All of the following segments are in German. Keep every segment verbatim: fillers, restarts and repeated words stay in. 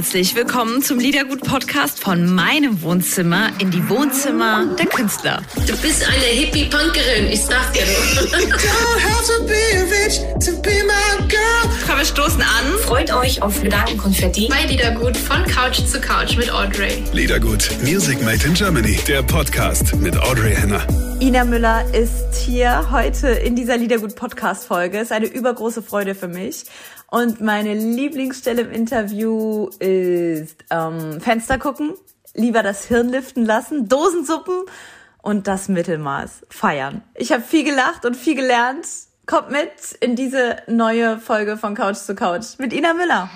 herzlich willkommen zum Liedergut-Podcast von meinem Wohnzimmer in die Wohnzimmer der Künstler. Du bist eine Hippie-Punkerin, ich sag dir nur. Komm, wir stoßen an. Freut euch auf Gedankenkonfetti bei Liedergut von Couch zu Couch mit Audrey. Liedergut, Music Made in Germany, der Podcast mit Audrey Henner. Ina Müller ist hier heute in dieser Liedergut-Podcast-Folge. Ist eine übergroße Freude für mich. Und meine Lieblingsstelle im Interview ist ähm, Fenster gucken, lieber das Hirn liften lassen, Dosensuppen und das Mittelmaß feiern. Ich habe viel gelacht und viel gelernt. Kommt mit in diese neue Folge von Couch zu Couch mit Ina Müller.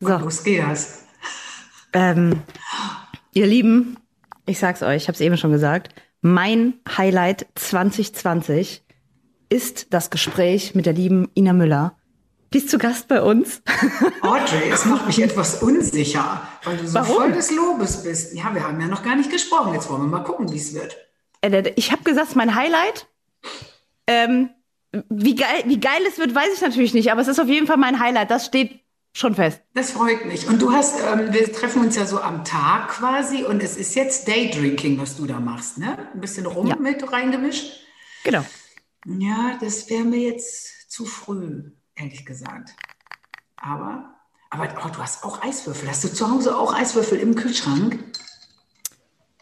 So, los geht's. Ähm, ihr Lieben, ich sag's euch, ich habe es eben schon gesagt, mein Highlight zwanzig zwanzig ist das Gespräch mit der lieben Ina Müller. Die ist zu Gast bei uns. Audrey, es macht mich etwas unsicher, weil du so Warum? voll des Lobes bist. Ja, wir haben ja noch gar nicht gesprochen. Jetzt wollen wir mal gucken, wie es wird. Ich habe gesagt, mein Highlight. Ähm, wie geil, wie geil es wird, weiß ich natürlich nicht. Aber es ist auf jeden Fall mein Highlight. Das steht schon fest. Das freut mich. Und du hast, ähm, wir treffen uns ja so am Tag quasi. Und es ist jetzt Daydrinking, was du da machst, ne? Ein bisschen rum ja. mit reingemischt. Genau. Ja, das wäre mir jetzt zu früh, ehrlich gesagt. Aber, aber oh, du hast auch Eiswürfel. Hast du zu Hause auch Eiswürfel im Kühlschrank?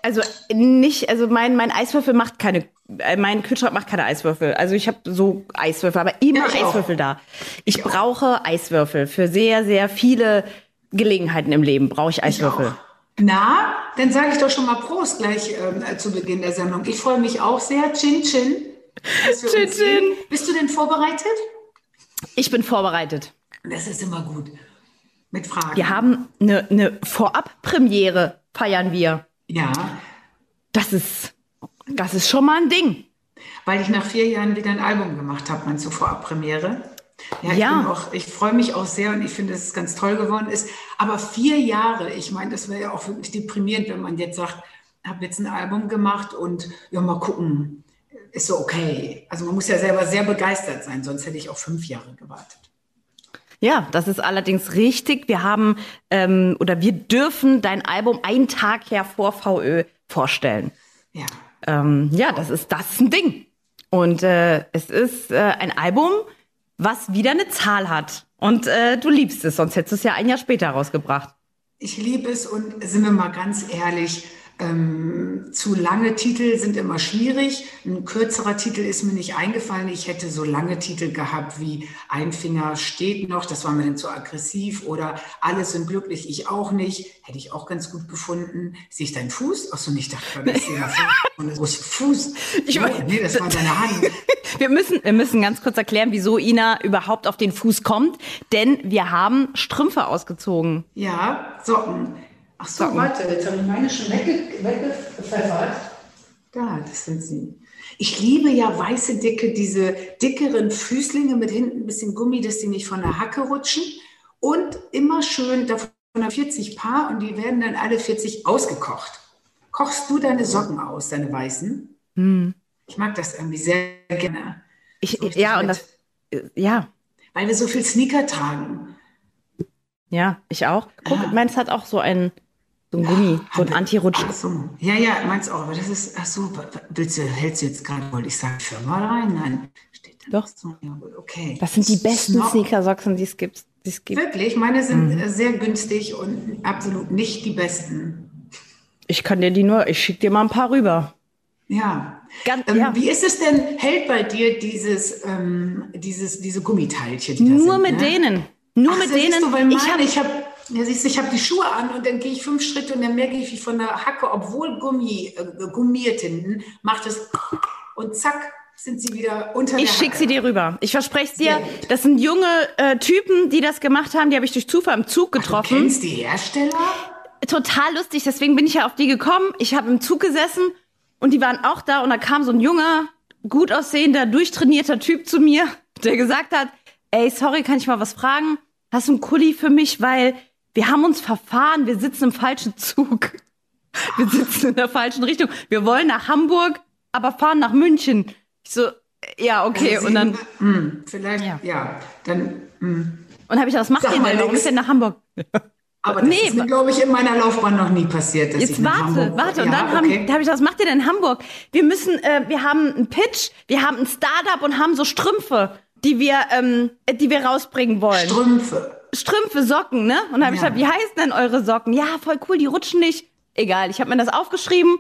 Also nicht, also mein, mein Eiswürfel macht keine, mein Kühlschrank macht keine Eiswürfel. Also ich habe so Eiswürfel, aber immer ja, Eiswürfel auch. da. Ich, ich brauche auch. Eiswürfel. Für sehr, sehr viele Gelegenheiten im Leben brauche ich Eiswürfel. Ich auch. Na, dann sage ich doch schon mal Prost gleich äh, zu Beginn der Sendung. Ich freue mich auch sehr. Chin, chin. Chin, chin. Bist du denn vorbereitet? Ich bin vorbereitet. Das ist immer gut. Mit Fragen. Wir haben eine, eine Vorab-Premiere, feiern wir. Ja. Das ist, das ist schon mal ein Ding. Weil ich nach vier Jahren wieder ein Album gemacht habe, meinst du, Vorab-Premiere? Ja, ich, ja. Bin auch, ich freue mich auch sehr und ich finde, dass es ganz toll geworden ist. Aber vier Jahre, ich meine, das wäre ja auch wirklich deprimierend, wenn man jetzt sagt, ich habe jetzt ein Album gemacht und ja, mal gucken. Ist so okay. Also man muss ja selber sehr begeistert sein, sonst hätte ich auch fünf Jahre gewartet. Ja, das ist allerdings richtig. Wir haben ähm, oder wir dürfen dein Album einen Tag hervor V Ö vorstellen. Ja, ähm, ja, das ist das ist ein Ding. Und äh, es ist äh, ein Album, was wieder eine Zahl hat. Und äh, du liebst es, sonst hättest du es ja ein Jahr später rausgebracht. Ich liebe es und sind wir mal ganz ehrlich, Ähm, zu lange Titel sind immer schwierig. Ein kürzerer Titel ist mir nicht eingefallen. Ich hätte so lange Titel gehabt wie Ein Finger steht noch, das war mir dann zu aggressiv, oder Alle sind glücklich, ich auch nicht. Hätte ich auch ganz gut gefunden. Sehe ich deinen Fuß? Achso, nicht, ich dachte, das ist ja ein großer Fuß. Ich nee, nee, das war deine Hand. Wir müssen, wir müssen ganz kurz erklären, wieso Ina überhaupt auf den Fuß kommt, denn wir haben Strümpfe ausgezogen. Ja, Socken. Ach so, warte, jetzt habe ich meine schon wegge- weggepfeffert. Da, das sind sie. Ich liebe ja weiße Dicke, diese dickeren Füßlinge mit hinten ein bisschen Gummi, dass die nicht von der Hacke rutschen. Und immer schön, davon vierzig Paar und die werden dann alle vierzig ausgekocht. Kochst du deine Socken aus, deine weißen? Hm. Ich mag das irgendwie sehr gerne. Ich, so ja, und das, ja. Weil wir so viel Sneaker tragen. Ja, ich auch. Guck, ja. meins hat auch so einen... So ein Gummi, so ein Anti-Rutsch. So. Ja, ja, meinst auch, aber das ist, ach so, willst du, hältst du jetzt gerade, wollte ich sagen, Firma rein? Nein, steht da. Doch. So, okay. Das sind die besten Snob- Sneakersocken, die es gibt. Wirklich, meine sind mhm. sehr günstig und absolut nicht die besten. Ich kann dir die nur, ich schicke dir mal ein paar rüber. Ja. Ganz, ähm, ja. Wie ist es denn, hält bei dir dieses, ähm, dieses, diese Gummiteilchen? Die da nur sind, mit ne? denen. Nur ach, mit denen. Siehst du, weil meine, ich habe... Ich hab, Ja, siehst du, ich habe die Schuhe an und dann gehe ich fünf Schritte und dann merke ich, wie von der Hacke, obwohl Gummi, äh, gummiert hinten, macht es und zack, sind sie wieder unter der Ich schicke sie dir rüber. Ich verspreche es dir, das sind junge äh, Typen, die das gemacht haben, die habe ich durch Zufall im Zug getroffen. Ach, du kennst die Hersteller? Total lustig, deswegen bin ich ja auf die gekommen. Ich habe im Zug gesessen und die waren auch da und da kam so ein junger, gut aussehender, durchtrainierter Typ zu mir, der gesagt hat, ey, sorry, kann ich mal was fragen? Hast du einen Kuli für mich, weil... Wir haben uns verfahren, wir sitzen im falschen Zug. Wir sitzen in der falschen Richtung. Wir wollen nach Hamburg, aber fahren nach München. Ich so, ja, okay. Also und dann. Mh, vielleicht, ja. ja dann mh. Und habe ich gedacht, was macht ihr denn? Warum ist denn nach Hamburg? Aber das nee, ist mir, glaube ich, in meiner Laufbahn noch nie passiert. Dass jetzt ich warte, Hamburg warte. Und ja, dann okay. habe hab ich das, was macht ihr denn in Hamburg? Wir müssen, äh, wir haben einen Pitch, wir haben ein Startup und haben so Strümpfe, die wir, ähm, die wir rausbringen wollen. Strümpfe. Strümpfe, Socken, ne? Und dann habe ja. ich gesagt, wie heißen denn eure Socken? Ja, voll cool, die rutschen nicht. Egal, ich habe mir das aufgeschrieben,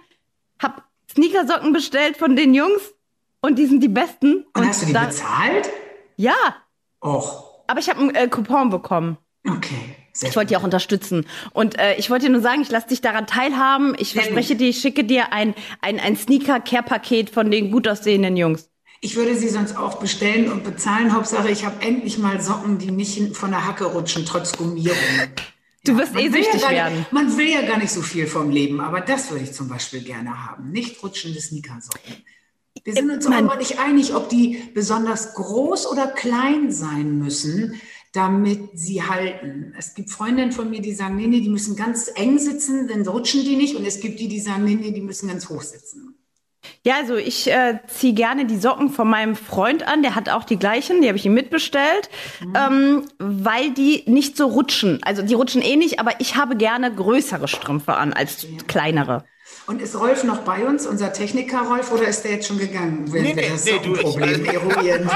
habe Sneakersocken bestellt von den Jungs und die sind die besten. Und, und hast du die dann bezahlt? Ja. Och. Aber ich habe einen äh, Coupon bekommen. Okay. Ich wollte dich auch unterstützen. Und äh, ich wollte dir nur sagen, ich lasse dich daran teilhaben. Ich verspreche dir, ich schicke dir ein, ein, ein Sneaker-Care-Paket von den gut aussehenden Jungs. Ich würde sie sonst auch bestellen und bezahlen. Hauptsache, ich habe endlich mal Socken, die nicht von der Hacke rutschen, trotz Gummierung. Du wirst ja, eh süchtig ja werden. Nicht, man will ja gar nicht so viel vom Leben, aber das würde ich zum Beispiel gerne haben. Nicht rutschende Sneakersocken. Wir sind uns auch immer nicht einig, ob die besonders groß oder klein sein müssen, damit sie halten. Es gibt Freundinnen von mir, die sagen, nee, nee, die müssen ganz eng sitzen, dann rutschen die nicht. Und es gibt die, die sagen, nee, nee, die müssen ganz hoch sitzen. Ja, also ich äh, ziehe gerne die Socken von meinem Freund an. Der hat auch die gleichen, die habe ich ihm mitbestellt, mhm. ähm, weil die nicht so rutschen. Also die rutschen eh nicht, aber ich habe gerne größere Strümpfe an als ja. kleinere. Und ist Rolf noch bei uns, unser Techniker Rolf, oder ist der jetzt schon gegangen, wenn nee, wir das nee, Sockenproblem nee, eruieren?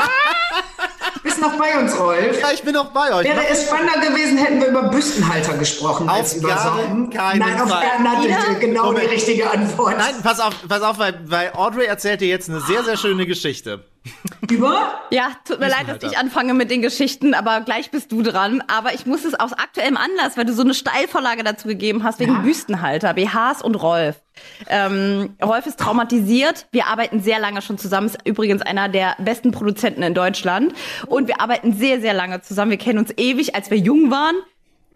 Bist noch bei uns, Rolf? Ja, ich bin noch bei euch. Wäre es spannender gewesen, hätten wir über Büstenhalter gesprochen auf als über Socken. Nein, auf gar nicht. Ja. Genau Moment. Die richtige Antwort. Nein, pass auf, pass auf, weil, weil Audrey erzählt dir jetzt eine sehr, sehr schöne Geschichte. Über? Ja, tut mir leid, dass ich anfange mit den Geschichten, aber gleich bist du dran. Aber ich muss es aus aktuellem Anlass, weil du so eine Steilvorlage dazu gegeben hast, wegen ja. Büstenhalter, B Hs und Rolf. Ähm, Rolf ist traumatisiert. Wir arbeiten sehr lange schon zusammen. Ist übrigens einer der besten Produzenten in Deutschland. Und wir arbeiten sehr, sehr lange zusammen. Wir kennen uns ewig, als wir jung waren.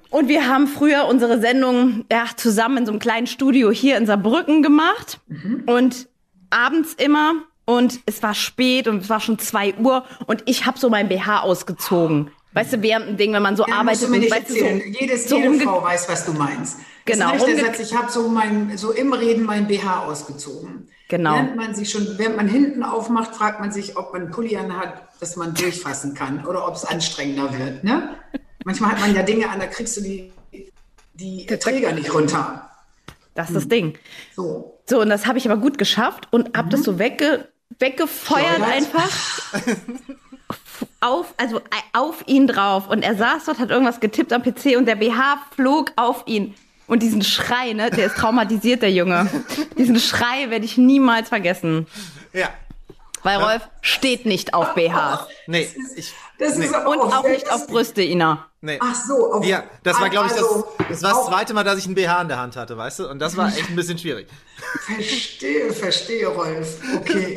Und wir haben früher unsere Sendung ja, zusammen in so einem kleinen Studio hier in Saarbrücken gemacht. Mhm. Und abends immer... Und es war spät und es war schon zwei Uhr und ich habe so mein B H ausgezogen. Weißt du, während ein Ding, wenn man so ja, arbeitet. Mir nicht weißt du, so, Jedes, so jede Frau weiß, was du meinst. Genau. Das heißt, der Satz, ich habe so, mein, so im Reden mein B H ausgezogen. Genau. Während man sich schon, während man hinten aufmacht, fragt man sich, ob man einen Pulli an hat, dass man durchfassen kann oder ob es anstrengender wird. Ne? Manchmal hat man ja Dinge an, da kriegst du die, die Träger nicht runter. Das ist das hm. Ding. So. so, und das habe ich aber gut geschafft und habe mhm. das so wegge... weggefeuert Schleudert. einfach auf, also auf ihn drauf. Und er saß dort, hat irgendwas getippt am P C und der B H flog auf ihn. Und diesen Schrei, ne, der ist traumatisiert, der Junge. Diesen Schrei werde ich niemals vergessen. Ja. Weil ja. Rolf steht nicht auf B H. Nee. Ich, das nee. Ist und auch nicht auf Brüste, Ina. Nee. Ach so. Auf, ja, das war, glaube ich, das, das, war das zweite Mal, dass ich einen B H in der Hand hatte, weißt du? Und das war echt ein bisschen schwierig. Verstehe, verstehe, Rolf. Okay.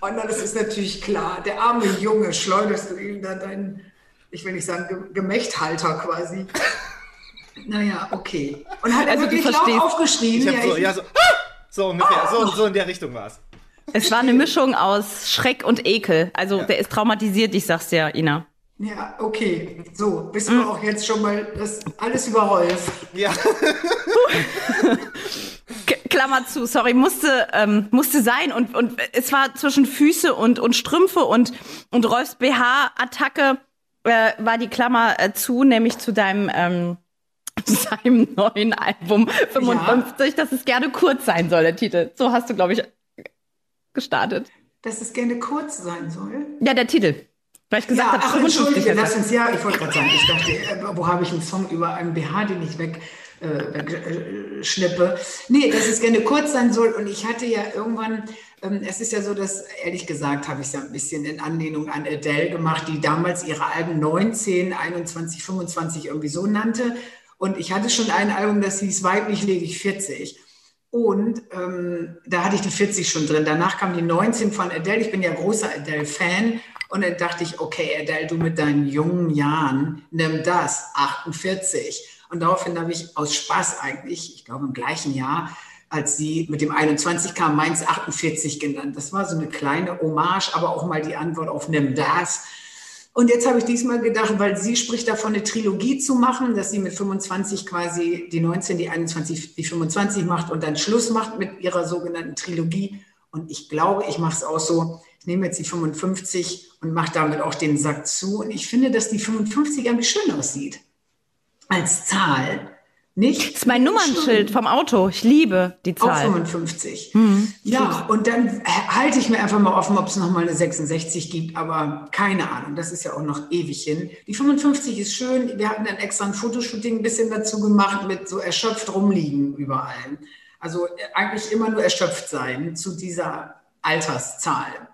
Und dann, das ist natürlich klar. Der arme Junge, schleuderst du ihm da deinen, ich will nicht sagen, Gemächthalter quasi. Naja, okay. Und hat er also wirklich laut aufgeschrien? Ich ja, so, ich, ja, so, so ungefähr, oh, so, so in der Richtung war es. Es war eine Mischung aus Schreck und Ekel. Also ja. der ist traumatisiert, ich sag's dir, Ina. Ja, okay. So, wissen wir mm. auch jetzt schon mal, das alles über Rolf. Ja. Klammer zu, sorry, musste, ähm, musste sein. Und, und es war zwischen Füße und, und Strümpfe und, und Rolfs B H-Attacke äh, war die Klammer äh, zu, nämlich zu deinem... Ähm, zu seinem neuen Album fünfundfünfzig, ja. dass es gerne kurz sein soll, der Titel. So hast du, glaube ich, gestartet. Dass es gerne kurz sein soll? Ja, der Titel. Weil ich gesagt ja, habe, ach, entschuldige, lass uns, ja, ich wollte gerade sagen, ich dachte, äh, wo habe ich einen Song über einen B H, den ich wegschnippe? Äh, äh, nee, dass es gerne kurz sein soll. Und ich hatte ja irgendwann, ähm, es ist ja so, dass, ehrlich gesagt, habe ich es ja ein bisschen in Anlehnung an Adele gemacht, die damals ihre Alben neunzehn, einundzwanzig, fünfundzwanzig irgendwie so nannte. Und ich hatte schon ein Album, das hieß Weiblich lege ich vierzig. Und ähm, da hatte ich die vierzig schon drin. Danach kam die neunzehn von Adele. Ich bin ja großer Adele-Fan. Und dann dachte ich, okay, Adele, du mit deinen jungen Jahren, nimm das, achtundvierzig. Und daraufhin habe ich aus Spaß eigentlich, ich glaube im gleichen Jahr, als sie mit dem einundzwanzig kam, meins achtundvierzig genannt. Das war so eine kleine Hommage, aber auch mal die Antwort auf nimm das. Und jetzt habe ich diesmal gedacht, weil sie spricht davon, eine Trilogie zu machen, dass sie mit fünfundzwanzig quasi die neunzehn, die einundzwanzig, die fünfundzwanzig macht und dann Schluss macht mit ihrer sogenannten Trilogie. Und ich glaube, ich mache es auch so, ich nehme jetzt die fünfundfünfzig und mache damit auch den Sack zu. Und ich finde, dass die fünfundfünfzig irgendwie schön aussieht. Als Zahl. Nicht? Das ist mein Nummernschild vom Auto. Ich liebe die Zahl. Auch fünfundfünfzig. Mhm. Ja, und dann halte ich mir einfach mal offen, ob es nochmal eine sechsundsechzig gibt. Aber keine Ahnung, das ist ja auch noch ewig hin. Die fünfundfünfzig ist schön. Wir hatten dann extra ein Fotoshooting ein bisschen dazu gemacht mit so erschöpft rumliegen überall. Also eigentlich immer nur erschöpft sein zu dieser Alterszahl.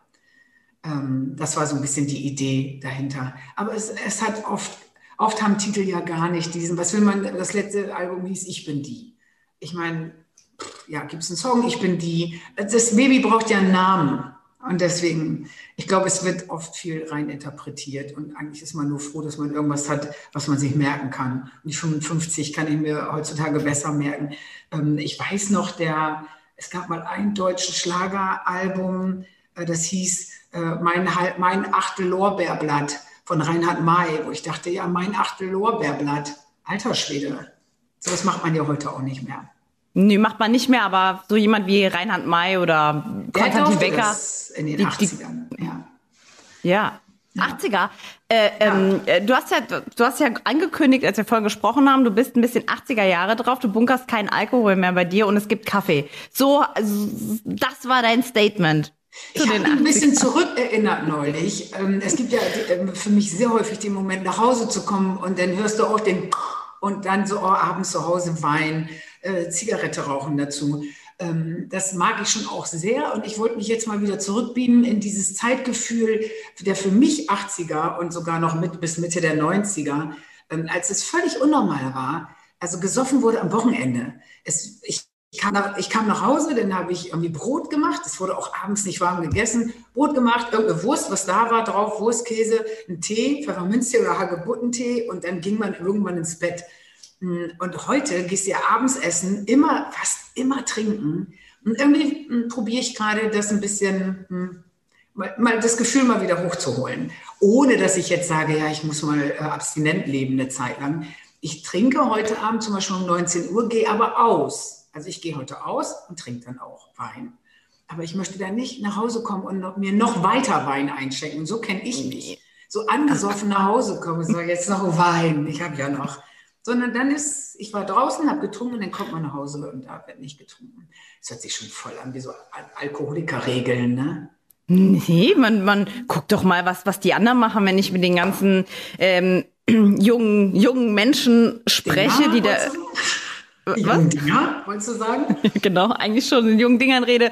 Ähm, das war so ein bisschen die Idee dahinter. Aber es, es hat oft... Oft haben Titel ja gar nicht diesen, was will man, das letzte Album hieß Ich bin die. Ich meine, ja, gibt es einen Song, Ich bin die. Das Baby braucht ja einen Namen. Und deswegen, ich glaube, es wird oft viel rein interpretiert. Und eigentlich ist man nur froh, dass man irgendwas hat, was man sich merken kann. Und die fünfundfünfzig kann ich mir heutzutage besser merken. Ich weiß noch, der, es gab mal ein deutsches Schlageralbum, das hieß Mein, mein Achtel Lorbeerblatt. Von Reinhard May, wo ich dachte, ja, mein Achtel Lorbeerblatt, alter Schwede, sowas macht man ja heute auch nicht mehr. Nee, macht man nicht mehr, aber so jemand wie Reinhard May oder Konstantin Wecker. In den die, achtzigern, die, ja. Ja, ja. achtziger. Äh, ähm, ja. Du hast ja, du hast ja angekündigt, als wir vorhin gesprochen haben, du bist ein bisschen achtziger Jahre drauf, du bunkerst keinen Alkohol mehr bei dir und es gibt Kaffee. So, das war dein Statement. Ich habe mich ein bisschen zurückerinnert neulich. Es gibt ja für mich sehr häufig den Moment, nach Hause zu kommen und dann hörst du auch den und dann so oh, abends zu Hause Wein, äh, Zigarette rauchen dazu. Ähm, das mag ich schon auch sehr und ich wollte mich jetzt mal wieder zurückbeamen in dieses Zeitgefühl der für mich achtziger und sogar noch mit bis Mitte der neunziger, ähm, als es völlig unnormal war. Also gesoffen wurde am Wochenende. Es, ich Ich kam, nach, ich kam nach Hause, dann habe ich irgendwie Brot gemacht. Es wurde auch abends nicht warm gegessen. Brot gemacht, irgendeine Wurst, was da war, drauf, Wurst, Käse, ein Tee, Pfefferminztee oder Hagebuttentee und dann ging man irgendwann ins Bett. Und heute gehst du ja abends essen, immer, fast immer trinken. Und irgendwie hm, probiere ich gerade das ein bisschen, hm, mal, mal das Gefühl mal wieder hochzuholen. Ohne, dass ich jetzt sage, ja, ich muss mal äh, abstinent leben eine Zeit lang. Ich trinke heute Abend zum Beispiel um neunzehn Uhr, gehe aber aus. Also ich gehe heute aus und trinke dann auch Wein. Aber ich möchte dann nicht nach Hause kommen und noch, mir noch weiter Wein einschenken. So kenne ich mich. So angesoffen nach Hause kommen und so, jetzt noch Wein, ich habe ja noch. Sondern dann ist, ich war draußen, habe getrunken und dann kommt man nach Hause und da wird nicht getrunken. Das hört sich schon voll an, wie so Alkoholikerregeln, ne? Nee, man, man guckt doch mal, was, was die anderen machen, wenn ich mit den ganzen ähm, jungen, jungen Menschen spreche, den die da... Die jungen Dinger, wolltest du sagen? Genau, eigentlich schon in jungen Dingern rede.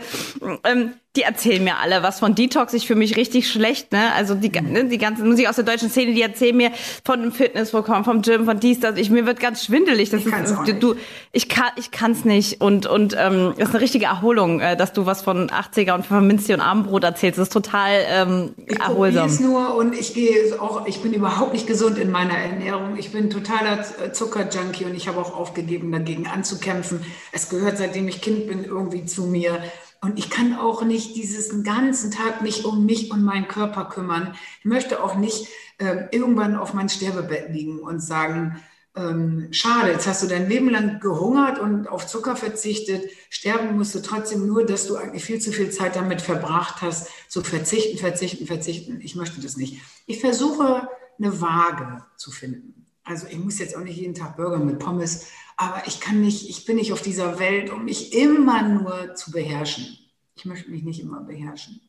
Ähm, die erzählen mir alle was von Detox. Ich fühle mich richtig schlecht. Ne? Also die, ne, die ganze Musik aus der deutschen Szene, die erzählen mir von dem Fitnessprogramm, vom Gym, von dies, das. Ich, mir wird ganz schwindelig. Das ich kann es du, nicht. Ich kann ich kann's nicht. Und, und ähm, das ist eine richtige Erholung, äh, dass du was von achtziger und Pfefferminztee und Abendbrot erzählst. Das ist total ähm, ich erholsam. Ich nur und ich gehe auch. Ich bin überhaupt nicht gesund in meiner Ernährung. Ich bin totaler Zuckerjunkie und ich habe auch aufgegeben, dagegen anzukämpfen. Es gehört, seitdem ich Kind bin, irgendwie zu mir. Und ich kann auch nicht diesen ganzen Tag mich um mich und meinen Körper kümmern. Ich möchte auch nicht äh, irgendwann auf mein Sterbebett liegen und sagen, ähm, schade, jetzt hast du dein Leben lang gehungert und auf Zucker verzichtet. Sterben musst du trotzdem nur, dass du eigentlich viel zu viel Zeit damit verbracht hast, zu verzichten, verzichten, verzichten. Ich möchte das nicht. Ich versuche, eine Waage zu finden. Also ich muss jetzt auch nicht jeden Tag Burger mit Pommes, aber ich kann nicht, ich bin nicht auf dieser Welt, um mich immer nur zu beherrschen. Ich möchte mich nicht immer beherrschen.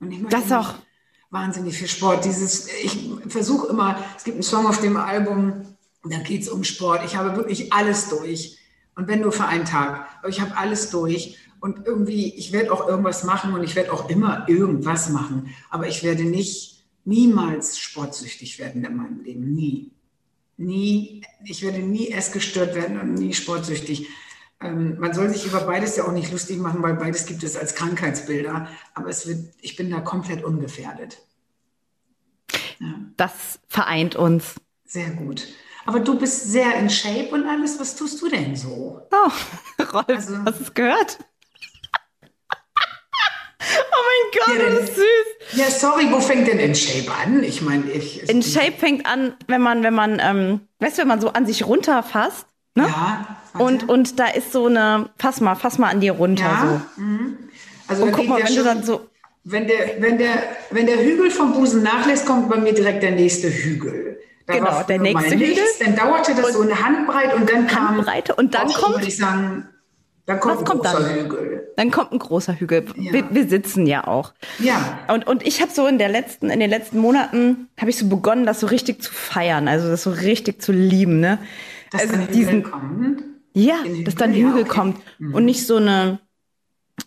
Und ich möchte das auch wahnsinnig viel Sport. Dieses, ich versuche immer, es gibt einen Song auf dem Album, da geht es um Sport. Ich habe wirklich alles durch. Und wenn nur für einen Tag, aber ich habe alles durch. Und irgendwie, ich werde auch irgendwas machen und ich werde auch immer irgendwas machen. Aber ich werde nicht, niemals sportsüchtig werden in meinem Leben. Nie. Nie, ich werde nie essgestört werden und nie sportsüchtig. Ähm, man soll sich über beides ja auch nicht lustig machen, weil beides gibt es als Krankheitsbilder. Aber es wird, ich bin da komplett ungefährdet. Ja. Das vereint uns. Sehr gut. Aber du bist sehr in Shape und alles. Was tust du denn so? Oh, Rolf, also, hast du es gehört? Oh mein Gott, ja, das ist süß. Ja, sorry, wo fängt denn in Shape an? Ich meine, ich... In Shape fängt an, wenn man, wenn man, ähm, weißt du, wenn man so an sich runterfasst, ne? Ja. Warte. Und, und da ist so eine, fass mal, fass mal an dir runter, ja, so. Mhm. Also, und guck mal, wenn schon, du dann so... Wenn der, wenn der, wenn der Hügel vom Busen nachlässt, kommt bei mir direkt der nächste Hügel. Da genau, der nächste nichts, Hügel. Dann dauerte das so eine Handbreit und dann kam... Handbreite und dann kommt... Würde ich sagen, dann kommt ein kommt großer dann? Hügel. Dann kommt ein großer Hügel. Ja. Wir, wir sitzen ja auch. Ja. Und, und ich habe so in der letzten, in den letzten Monaten habe ich so begonnen, das so richtig zu feiern, also das so richtig zu lieben, ne? Dass also dann diesen, Hügel kommt? Ja, Hügel, dass dann Hügel ja, okay. kommt mhm. und nicht so eine,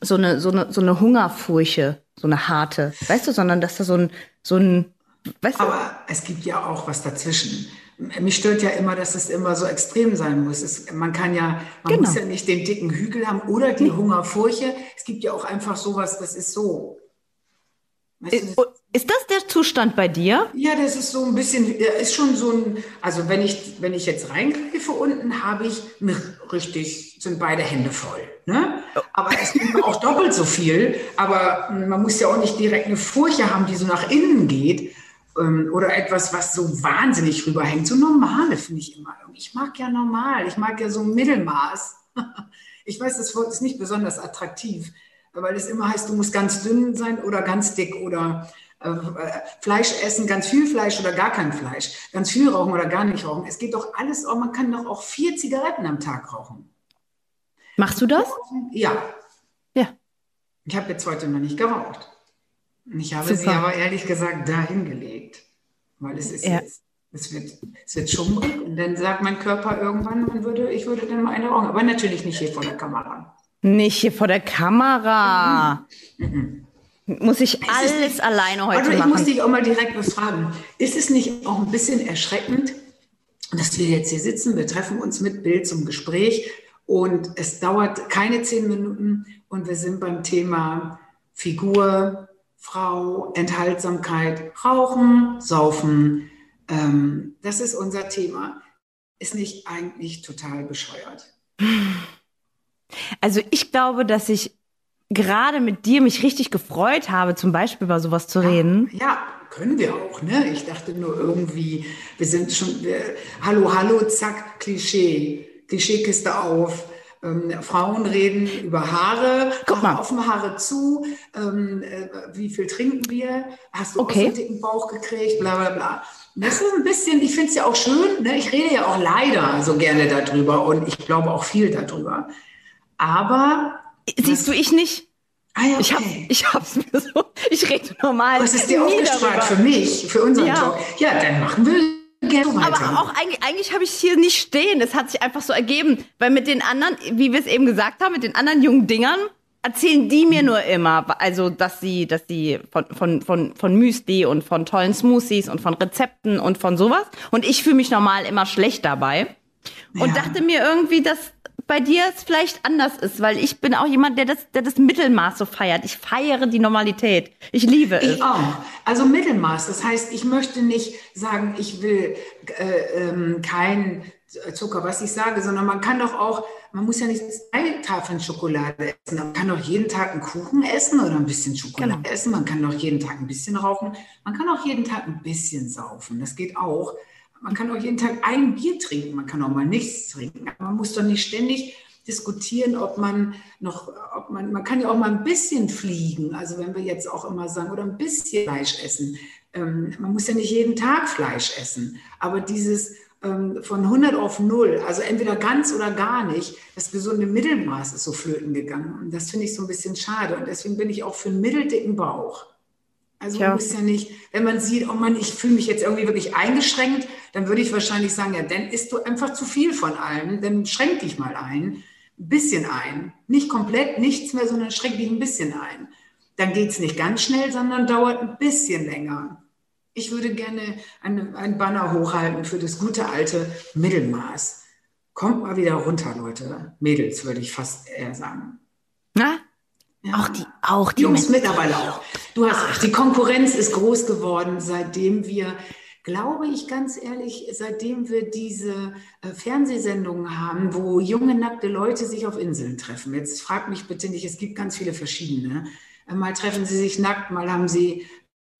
so eine, so eine, so eine Hungerfurche, so eine harte, weißt du, sondern dass da so ein, so ein, weißt du? Aber es gibt ja auch was dazwischen. Mich stört ja immer, dass es immer so extrem sein muss. Es, man kann ja, man genau. muss ja nicht den dicken Hügel haben oder die nee. Hungerfurche. Es gibt ja auch einfach sowas, das ist so. Weißt ist, du, das ist das der Zustand bei dir? Ja, das ist so ein bisschen, ist schon so ein, also wenn ich, wenn ich jetzt reingreife unten, habe ich richtig, sind beide Hände voll. Ne? Aber es gibt auch doppelt so viel. Aber man muss ja auch nicht direkt eine Furche haben, die so nach innen geht. Oder etwas, was so wahnsinnig rüberhängt. So normale finde ich immer. Ich mag ja normal. Ich mag ja so ein Mittelmaß. Ich weiß, das Wort ist nicht besonders attraktiv, weil es immer heißt, du musst ganz dünn sein oder ganz dick oder äh, Fleisch essen, ganz viel Fleisch oder gar kein Fleisch, ganz viel rauchen oder gar nicht rauchen. Es geht doch alles, auch, man kann doch auch vier Zigaretten am Tag rauchen. Machst du das? Ja. Ja. Ich habe jetzt heute noch nicht geraucht. Ich habe Super. sie aber ehrlich gesagt dahin gelegt, weil es ist ja. jetzt, es wird, es wird schummrig und dann sagt mein Körper irgendwann, man würde, ich würde dann mal eine rauchen, aber natürlich nicht hier vor der Kamera. Nicht hier vor der Kamera. Mhm. Mhm. Muss ich ist alles nicht, alleine heute also ich machen. Ich muss dich auch mal direkt befragen, ist es nicht auch ein bisschen erschreckend, dass wir jetzt hier sitzen, wir treffen uns mit Bild zum Gespräch und es dauert keine zehn Minuten und wir sind beim Thema Figur, Frau, Enthaltsamkeit, Rauchen, Saufen, ähm, das ist unser Thema. Ist nicht eigentlich total bescheuert? Also ich glaube, dass ich gerade mit dir mich richtig gefreut habe, zum Beispiel über sowas zu reden. Ja, ja können wir auch, ne? Ich dachte nur irgendwie, wir sind schon, wir, hallo, hallo, zack, Klischee, Klischeekiste auf. Ähm, Frauen reden über Haare, offen Haare zu, ähm, äh, wie viel trinken wir, hast du okay. auch so einen dicken Bauch gekriegt, bla bla bla. Das ist ein bisschen, ich finde es ja auch schön, ne? Ich rede ja auch leider so gerne darüber und ich glaube auch viel darüber. Aber... Siehst du, ich nicht. Ah, ja, okay. Ich habe, ich hab's mir so, ich rede normal. Was ist dir aufgestrahlt für mich, für unseren ja. Talk? Ja, dann machen wir... Gerne. Aber auch eigentlich, eigentlich habe ich hier nicht stehen. Das hat sich einfach so ergeben. Weil mit den anderen, wie wir es eben gesagt haben, mit den anderen jungen Dingern erzählen die mir nur immer, also dass sie, dass sie von, von, von, von Müsli und von tollen Smoothies und von Rezepten und von sowas. Und ich fühle mich normal immer schlecht dabei. Und ja. dachte mir irgendwie, dass bei dir es vielleicht anders ist, weil ich bin auch jemand, der das, der das Mittelmaß so feiert. Ich feiere die Normalität. Ich liebe es. Ich auch. Also Mittelmaß. Das heißt, ich möchte nicht sagen, ich will äh, ähm, kein Zucker, was ich sage, sondern man kann doch auch, man muss ja nicht zwei Tafeln Schokolade essen. Man kann doch jeden Tag einen Kuchen essen oder ein bisschen Schokolade genau. essen. Man kann doch jeden Tag ein bisschen rauchen. Man kann auch jeden Tag ein bisschen saufen. Das geht auch. Man kann auch jeden Tag ein Bier trinken, man kann auch mal nichts trinken. Aber man muss doch nicht ständig diskutieren, ob man noch, ob man, man kann ja auch mal ein bisschen fliegen. Also wenn wir jetzt auch immer sagen, oder ein bisschen Fleisch essen. Ähm, man muss ja nicht jeden Tag Fleisch essen. Aber dieses ähm, von hundert auf null, also entweder ganz oder gar nicht, das gesunde Mittelmaß ist so flöten gegangen. Und das finde ich so ein bisschen schade. Und deswegen bin ich auch für einen mitteldicken Bauch. Also man muss ja nicht, wenn man sieht, oh Mann, ich fühle mich jetzt irgendwie wirklich eingeschränkt, dann würde ich wahrscheinlich sagen, ja, dann isst du einfach zu viel von allem, dann schränk dich mal ein, ein bisschen ein, nicht komplett nichts mehr, sondern schränk dich ein bisschen ein. Dann geht es nicht ganz schnell, sondern dauert ein bisschen länger. Ich würde gerne einen, einen Banner hochhalten für das gute alte Mittelmaß. Kommt mal wieder runter, Leute. Mädels würde ich fast eher sagen. Na? Ja. Auch die, auch die Jungs Menschen. Mittlerweile auch. Du hast recht. Die Konkurrenz ist groß geworden, seitdem wir, glaube ich ganz ehrlich, seitdem wir diese äh, Fernsehsendungen haben, wo junge, nackte Leute sich auf Inseln treffen. Jetzt frag mich bitte nicht, es gibt ganz viele verschiedene. Äh, mal treffen sie sich nackt, mal haben sie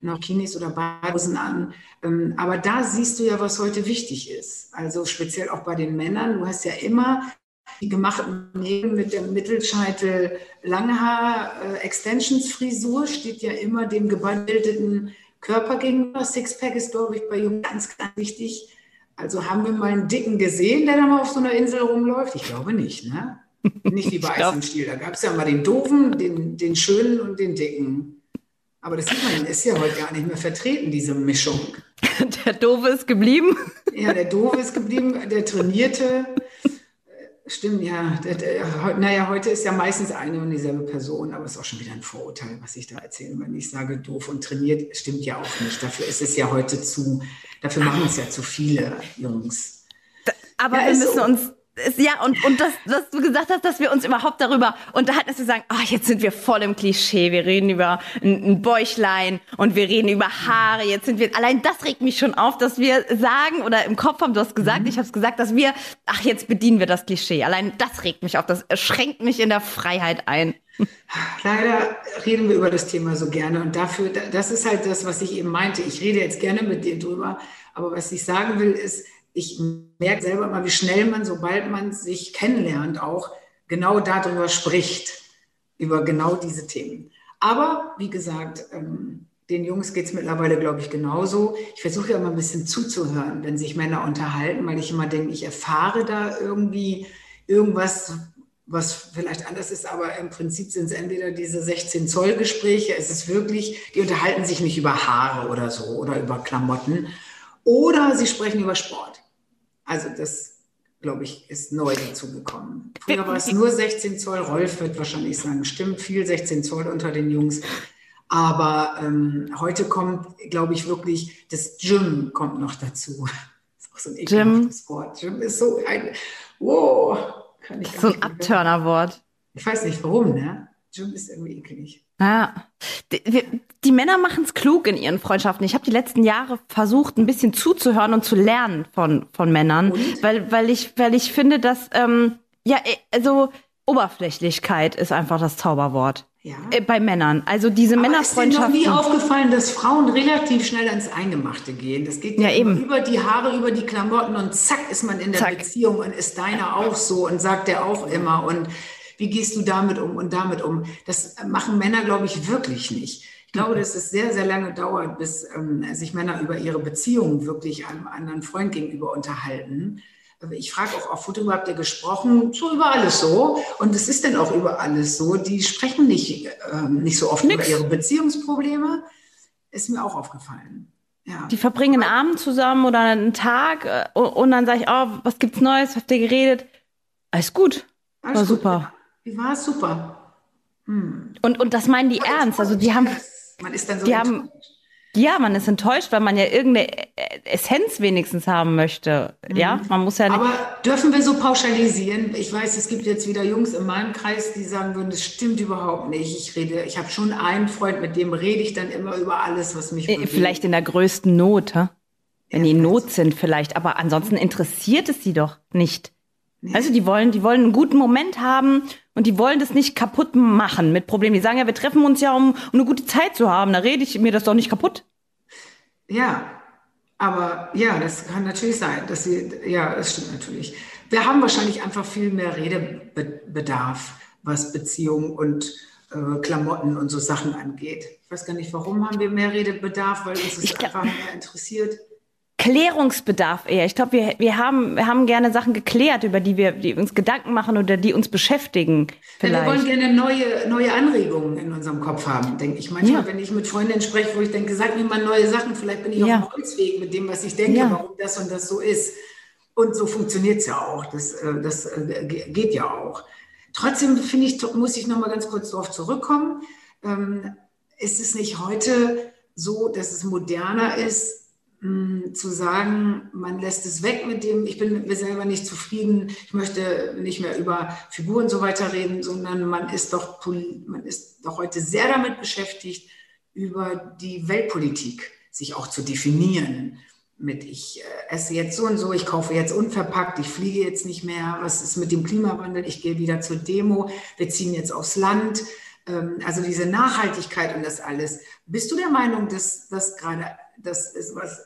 noch Kinis oder Badehosen an. Ähm, aber da siehst du ja, was heute wichtig ist. Also speziell auch bei den Männern. Du hast ja immer die gemachten Nägel mit dem Mittelscheitel Langhaar-Extensions-Frisur steht ja immer dem gebildeten Körper gegenüber. Sixpack ist, glaube ich, bei Jungen ganz, ganz wichtig. Also haben wir mal einen Dicken gesehen, der da mal auf so einer Insel rumläuft? Ich glaube nicht, ne? Nicht wie bei Eis im Stiel. Da gab es ja mal den Doofen, den, den Schönen und den Dicken. Aber das sieht man, ist ja heute gar nicht mehr vertreten, diese Mischung. Der Doofe ist geblieben. Ja, der Doofe ist geblieben, der Trainierte. Stimmt, ja. Der, der, naja, heute ist ja meistens eine und dieselbe Person, aber es ist auch schon wieder ein Vorurteil, was ich da erzähle. Wenn ich sage, doof und trainiert, stimmt ja auch nicht. Dafür ist es ja heute zu, dafür machen es ja zu viele Jungs. Da, aber ja, wir müssen so. uns... Ja, und, und das, was du gesagt hast, dass wir uns überhaupt darüber unterhalten, dass wir sagen, ach, jetzt sind wir voll im Klischee, wir reden über ein, ein Bäuchlein und wir reden über Haare, jetzt sind wir, allein das regt mich schon auf, dass wir sagen oder im Kopf haben, du hast gesagt, mhm. ich hab's gesagt, dass wir, ach, jetzt bedienen wir das Klischee, allein das regt mich auf, das schränkt mich in der Freiheit ein. Leider reden wir über das Thema so gerne und dafür, das ist halt das, was ich eben meinte, ich rede jetzt gerne mit dir drüber, aber was ich sagen will ist, ich merke selber mal, wie schnell man, sobald man sich kennenlernt, auch genau darüber spricht, über genau diese Themen. Aber, wie gesagt, den Jungs geht es mittlerweile, glaube ich, genauso. Ich versuche ja immer ein bisschen zuzuhören, wenn sich Männer unterhalten, weil ich immer denke, ich erfahre da irgendwie irgendwas, was vielleicht anders ist, aber im Prinzip sind es entweder diese sechzehn Zoll Gespräche, es ist wirklich, die unterhalten sich nicht über Haare oder so oder über Klamotten oder sie sprechen über Sport. Also das, glaube ich, ist neu dazugekommen. Früher war es nur sechzehn Zoll. Rolf wird wahrscheinlich sagen, stimmt, viel sechzehn Zoll unter den Jungs. Aber ähm, heute kommt, glaube ich, wirklich, das Gym kommt noch dazu. Das ist auch so ein ekelhaftes Wort. Gym ist so ein, wow. Kann ich so ein Abturner-Wort. Ich weiß nicht, warum, ne? Gym ist irgendwie eklig. Ja, die, wir, die Männer machen es klug in ihren Freundschaften. Ich habe die letzten Jahre versucht, ein bisschen zuzuhören und zu lernen von von Männern, und? weil weil ich weil ich finde, dass ähm, ja also Oberflächlichkeit ist einfach das Zauberwort ja. äh, bei Männern. Also diese Aber Männerfreundschaften. Ist dir noch nie aufgefallen, dass Frauen relativ schnell ans Eingemachte gehen. Das geht ja eben über die Haare, über die Klamotten und zack ist man in der zack. Beziehung und ist deiner auch so und sagt der auch immer und wie gehst du damit um und damit um? Das machen Männer, glaube ich, wirklich nicht. Ich glaube, dass es sehr, sehr lange dauert, bis ähm, sich Männer über ihre Beziehungen wirklich einem anderen Freund gegenüber unterhalten. Ich frage auch auf Foto, habt ihr gesprochen? So über alles so. Und es ist dann auch über alles so. Die sprechen nicht, ähm, nicht so oft Nix. über ihre Beziehungsprobleme. Ist mir auch aufgefallen. Ja. Die verbringen einen Abend zusammen oder einen Tag äh, und dann sage ich, oh, was gibt's Neues? Habt ihr geredet? Alles gut. Alles War gut, super. Ja. Die war super. Hm. Und, und das meinen die man ernst. Also die haben, man ist dann so die haben, ja, man ist enttäuscht, weil man ja irgendeine Essenz wenigstens haben möchte. Mhm. Ja, man muss ja nicht. Aber dürfen wir so pauschalisieren? Ich weiß, es gibt jetzt wieder Jungs in meinem Kreis, die sagen würden, das stimmt überhaupt nicht. Ich rede, ich habe schon einen Freund, mit dem rede ich dann immer über alles, was mich bewegt. Vielleicht in der größten Not, hä? Wenn ja, die in Not sind vielleicht. Aber ansonsten interessiert es sie doch nicht. Nee. Also die wollen, die wollen einen guten Moment haben und die wollen das nicht kaputt machen mit Problemen. Die sagen ja, wir treffen uns ja, um, um eine gute Zeit zu haben. Da rede ich mir das doch nicht kaputt. Ja, aber ja, das kann natürlich sein. Dass sie, ja, das stimmt natürlich. Wir haben wahrscheinlich einfach viel mehr Redebedarf, was Beziehungen und äh, Klamotten und so Sachen angeht. Ich weiß gar nicht, warum haben wir mehr Redebedarf, weil uns das einfach mehr interessiert. Klärungsbedarf eher. Ich glaube, wir, wir, haben, wir haben gerne Sachen geklärt, über die wir die uns Gedanken machen oder die uns beschäftigen. Vielleicht. Ja, wir wollen gerne neue, neue Anregungen in unserem Kopf haben, denke ich. Manchmal, ja. wenn ich mit Freundinnen spreche, wo ich denke, sag mir mal neue Sachen, vielleicht bin ich ja. auf dem Holzweg mit dem, was ich denke, ja. warum das und das so ist. Und so funktioniert es ja auch. Das, das geht ja auch. Trotzdem finde ich, muss ich noch mal ganz kurz darauf zurückkommen. Ist es nicht heute so, dass es moderner ist, zu sagen, man lässt es weg mit dem, ich bin mit mir selber nicht zufrieden, ich möchte nicht mehr über Figuren und so weiter reden, sondern man ist doch, man ist doch heute sehr damit beschäftigt, über die Weltpolitik sich auch zu definieren. Mit ich esse jetzt so und so, ich kaufe jetzt unverpackt, ich fliege jetzt nicht mehr, was ist mit dem Klimawandel, ich gehe wieder zur Demo, wir ziehen jetzt aufs Land. Also diese Nachhaltigkeit und das alles. Bist du der Meinung, dass das gerade... das ist was,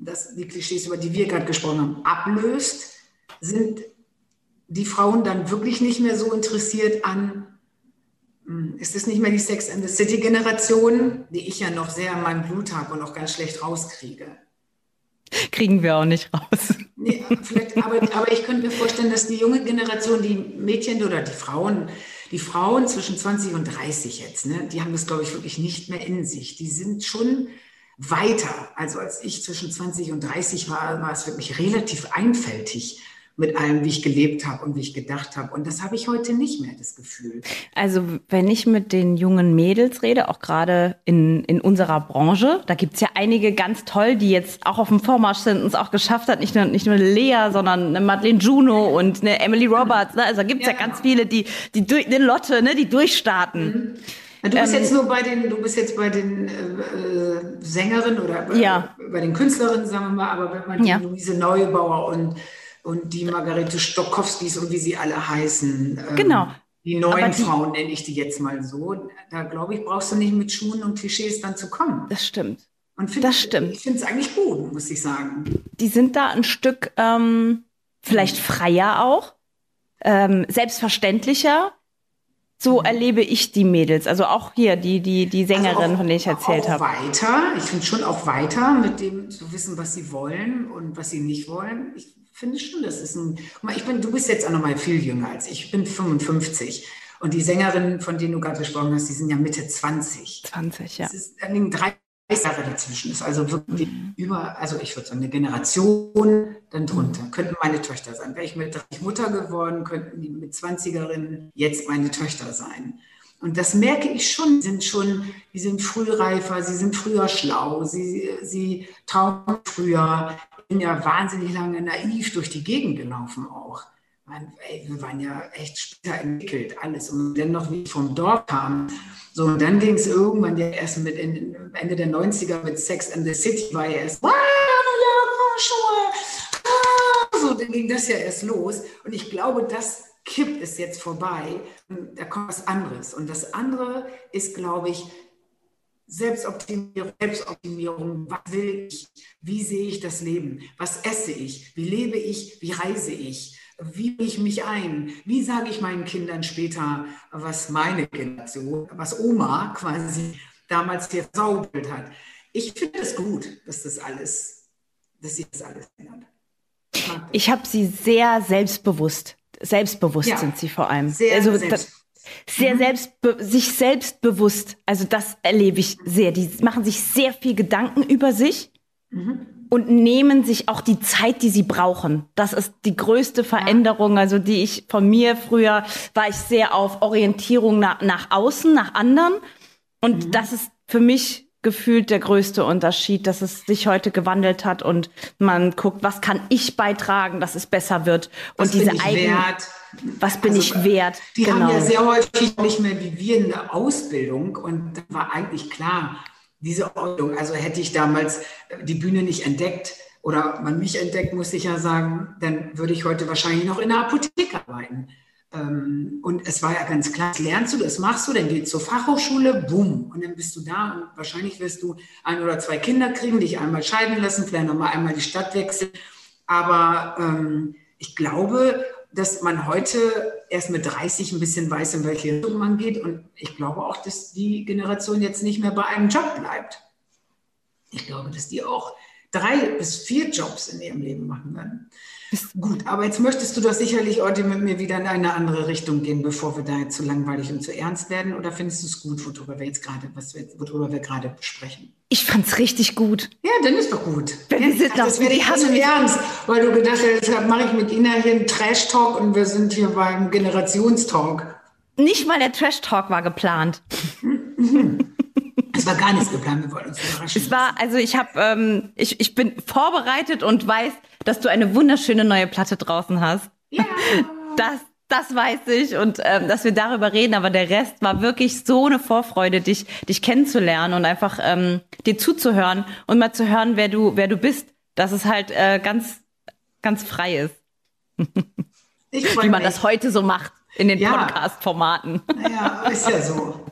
dass die Klischees, über die wir gerade gesprochen haben, ablöst, sind die Frauen dann wirklich nicht mehr so interessiert an, ist es nicht mehr die Sex and the City-Generation, die ich ja noch sehr in meinem Blut habe und auch ganz schlecht rauskriege. Kriegen wir auch nicht raus. Nee, vielleicht, aber, aber ich könnte mir vorstellen, dass die junge Generation, die Mädchen oder die Frauen, die Frauen zwischen zwanzig und dreißig jetzt, ne, die haben das, glaube ich, wirklich nicht mehr in sich. Die sind schon weiter. Also als ich zwischen zwanzig und dreißig war, war es wirklich relativ einfältig mit allem, wie ich gelebt habe und wie ich gedacht habe. Und das habe ich heute nicht mehr, das Gefühl. Also wenn ich mit den jungen Mädels rede, auch gerade in, in unserer Branche, da gibt es ja einige ganz toll, die jetzt auch auf dem Vormarsch sind und es auch geschafft hat. Nicht nur, nicht nur eine Lea, sondern eine Madeleine Juno und eine Emily Roberts. Ne? Also da gibt es ja, ja ganz viele, die, die durch, eine Lotte, ne, die durchstarten. Mhm. Du bist ähm, jetzt nur bei den, du bist jetzt bei den äh, Sängerinnen oder bei, ja. bei den Künstlerinnen, sagen wir mal, aber wenn man die ja. Luise Neubauer und Und die Margarete Stokowskis und wie sie alle heißen. Genau. Ähm, die neuen die, Frauen nenne ich die jetzt mal so. Da glaube ich, brauchst du nicht mit Schuhen und Klischees dann zu kommen. Das stimmt. Und find, das stimmt. Ich finde es eigentlich gut, muss ich sagen. Die sind da ein Stück ähm, vielleicht freier auch, ähm, selbstverständlicher. So erlebe ich die Mädels, also auch hier die, die, die Sängerin, also auch, von der ich erzählt habe. Weiter, ich finde schon auch weiter mit dem zu wissen, was sie wollen und was sie nicht wollen. Ich finde schon, das ist ein, ich bin, du bist jetzt auch noch mal viel jünger als ich, ich bin fünfundfünfzig und die Sängerinnen, von denen du gerade gesprochen hast, die sind ja Mitte zwanzig. zwanzig, ja. Es ist an den dreißig Jahre dazwischen, ist also wirklich mhm. über, also ich würde sagen, eine Generation dann drunter, könnten meine Töchter sein. Wäre ich mit dreißig Mutter geworden, könnten die mit zwanzigerinnen jetzt meine Töchter sein. Und das merke ich schon, sind schon, die sind frühreifer, sie sind früher schlau, sie, sie trauen früher. Ich bin ja wahnsinnig lange naiv durch die Gegend gelaufen auch. Man, ey, wir waren ja echt später entwickelt, alles. Und dennoch, wie ich vom Dorf kam, so, und dann ging es irgendwann ja erst mit in, Ende der neunziger mit Sex and the City, war ja erst, so, dann ging das ja erst los. Und ich glaube, das kippt es jetzt vorbei. Da kommt was anderes. Und das andere ist, glaube ich, Selbstoptimierung, Selbstoptimierung, was will ich, wie sehe ich das Leben, was esse ich, wie lebe ich, wie reise ich, wie bringe ich mich ein, wie sage ich meinen Kindern später, was meine Generation, was Oma quasi damals hier versaubelt hat. Ich finde es gut, dass das alles, dass sich das alles ändert. Ich, ich habe sie sehr selbstbewusst, selbstbewusst ja, sind sie vor allem. Sehr also, selbstbewusst. Sehr selbstbe- sich selbstbewusst, also das erlebe ich sehr. Die machen sich sehr viel Gedanken über sich mhm. und nehmen sich auch die Zeit, die sie brauchen. Das ist die größte Veränderung, also die ich von mir früher, war ich sehr auf Orientierung nach, nach außen, nach anderen. Und mhm. das ist für mich gefühlt der größte Unterschied, dass es sich heute gewandelt hat und man guckt, was kann ich beitragen, dass es besser wird. Und was diese eigenen, was bin also, ich wert? Die genau. haben ja sehr häufig nicht mehr wie wir eine Ausbildung und da war eigentlich klar, diese Ordnung, also hätte ich damals die Bühne nicht entdeckt oder man mich entdeckt, muss ich ja sagen, dann würde ich heute wahrscheinlich noch in der Apotheke arbeiten. Und es war ja ganz klar, das lernst du, das machst du, dann gehst du zur Fachhochschule, bumm, und dann bist du da und wahrscheinlich wirst du ein oder zwei Kinder kriegen, dich einmal scheiden lassen, vielleicht nochmal einmal die Stadt wechseln. Aber ähm, ich glaube, dass man heute erst mit dreißig ein bisschen weiß, in welche Richtung man geht. Und ich glaube auch, dass die Generation jetzt nicht mehr bei einem Job bleibt. Ich glaube, dass die auch drei bis vier Jobs in ihrem Leben machen werden. Gut, aber jetzt möchtest du doch sicherlich, Audrey, mit mir wieder in eine andere Richtung gehen, bevor wir da jetzt zu langweilig und zu ernst werden. Oder findest du es gut, worüber wir jetzt gerade, was wir, worüber wir gerade sprechen? Ich fand's richtig gut. Ja, dann ist doch gut. Ja, ich dachte, das wäre ich hasse ernst, weil du gedacht hast, jetzt mache ich mit Ina hier einen Trash-Talk und wir sind hier beim Generationstalk. Nicht mal der Trash-Talk war geplant. Es war gar nichts geplant, wir wollten uns überraschen. Es war, also ich habe, ähm, ich, ich bin vorbereitet und weiß, dass du eine wunderschöne neue Platte draußen hast. Ja. Das, das weiß ich und ähm, dass wir darüber reden, aber der Rest war wirklich so eine Vorfreude, dich, dich kennenzulernen und einfach ähm, dir zuzuhören und mal zu hören, wer du, wer du bist, dass es halt äh, ganz, ganz frei ist. Ich freue mich. Wie man das heute so macht in den ja. Podcast-Formaten. Naja, ist ja so.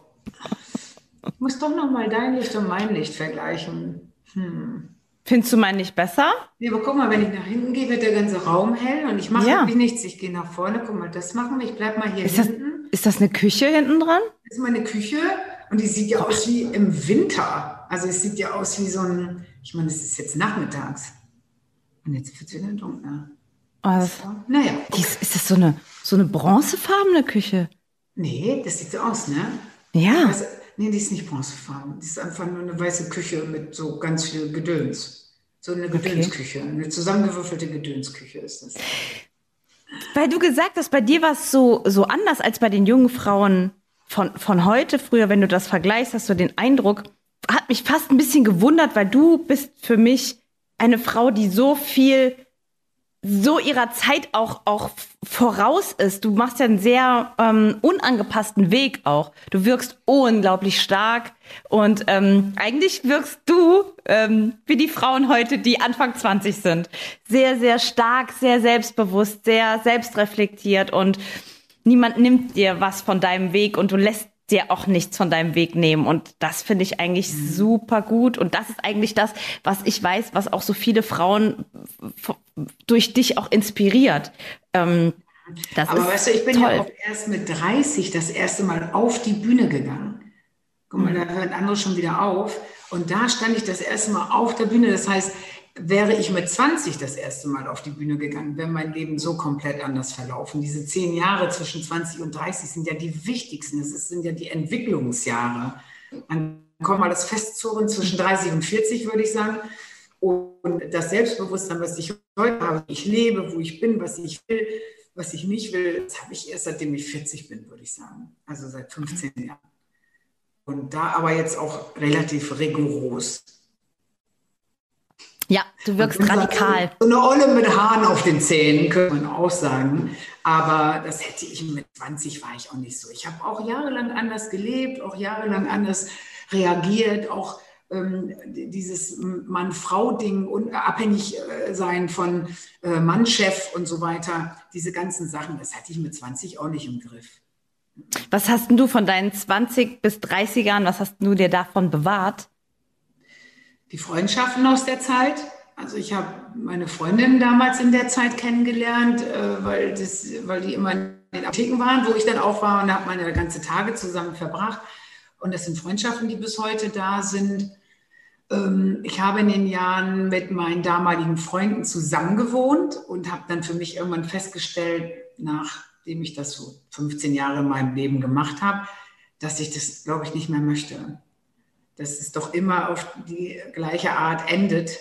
Ich muss doch noch mal dein Licht und mein Licht vergleichen. Hm. Findest du meinen nicht besser? Nee, aber guck mal, wenn ich nach hinten gehe, wird der ganze Raum hell und ich mache ja. wirklich nichts. Ich gehe nach vorne, guck mal, das machen wir. Ich bleib mal hier ist hinten. Das, ist das eine Küche hinten dran? Das ist meine Küche und die sieht ja Ach. aus wie im Winter. Also es sieht ja aus wie so ein, ich meine, es ist jetzt nachmittags. Und jetzt wird es wieder dunkler. Also, naja. Okay. Ist, ist das so eine, so eine bronzefarbene Küche? Nee, das sieht so aus, ne? Ja. Also, nee, die ist nicht bronzefarben. Die ist einfach nur eine weiße Küche mit so ganz viel Gedöns. So eine Gedönsküche, okay. Eine zusammengewürfelte Gedönsküche ist das. Weil du gesagt hast, bei dir war es so, so anders als bei den jungen Frauen von, von heute. Früher, wenn du das vergleichst, hast du den Eindruck, hat mich fast ein bisschen gewundert, weil du bist für mich eine Frau, die so viel, so ihrer Zeit auch, auch voraus ist. Du machst ja einen sehr ähm, unangepassten Weg auch. Du wirkst unglaublich stark und ähm, eigentlich wirkst du ähm, wie die Frauen heute, die Anfang zwanzig sind. Sehr, sehr stark, sehr selbstbewusst, sehr selbstreflektiert und niemand nimmt dir was von deinem Weg und du lässt dir auch nichts von deinem Weg nehmen. Und das finde ich eigentlich mhm. super gut. Und das ist eigentlich das, was ich weiß, was auch so viele Frauen f- durch dich auch inspiriert. Ähm, das Aber ist weißt du, ich bin toll. ja auch erst mit dreißig das erste Mal auf die Bühne gegangen. Guck mal, mhm. da hören andere schon wieder auf. Und da stand ich das erste Mal auf der Bühne. Das heißt, wäre ich mit zwanzig das erste Mal auf die Bühne gegangen, wäre mein Leben so komplett anders verlaufen. Diese zehn Jahre zwischen zwanzig und dreißig sind ja die wichtigsten. Das sind ja die Entwicklungsjahre. Dann kommt mal das Festzurren zwischen dreißig und vierzig, würde ich sagen. Und das Selbstbewusstsein, was ich heute habe, ich lebe, wo ich bin, was ich will, was ich nicht will, das habe ich erst, seitdem ich vierzig bin, würde ich sagen. Also seit fünfzehn Jahren. Und da aber jetzt auch relativ rigoros. Ja, du wirkst radikal. So eine Olle mit Haaren auf den Zähnen, könnte man auch sagen. Aber das hätte ich mit zwanzig, war ich auch nicht so. Ich habe auch jahrelang anders gelebt, auch jahrelang anders reagiert, auch ähm, dieses Mann-Frau-Ding, un- abhängig äh, sein von äh, Mann-Chef und so weiter. Diese ganzen Sachen, das hatte ich mit zwanzig auch nicht im Griff. Was hast denn du von deinen zwanzig bis dreißigern, was hast du dir davon bewahrt? Die Freundschaften aus der Zeit. Also ich habe meine Freundin damals in der Zeit kennengelernt, äh, weil, das, weil die immer in den Apotheken waren, wo ich dann auch war und da hat man ja ganze Tage zusammen verbracht. Und das sind Freundschaften, die bis heute da sind. Ähm, ich habe in den Jahren mit meinen damaligen Freunden zusammengewohnt und habe dann für mich irgendwann festgestellt, nachdem ich das so fünfzehn Jahre in meinem Leben gemacht habe, dass ich das, glaube ich, nicht mehr möchte. Dass es doch immer auf die gleiche Art endet.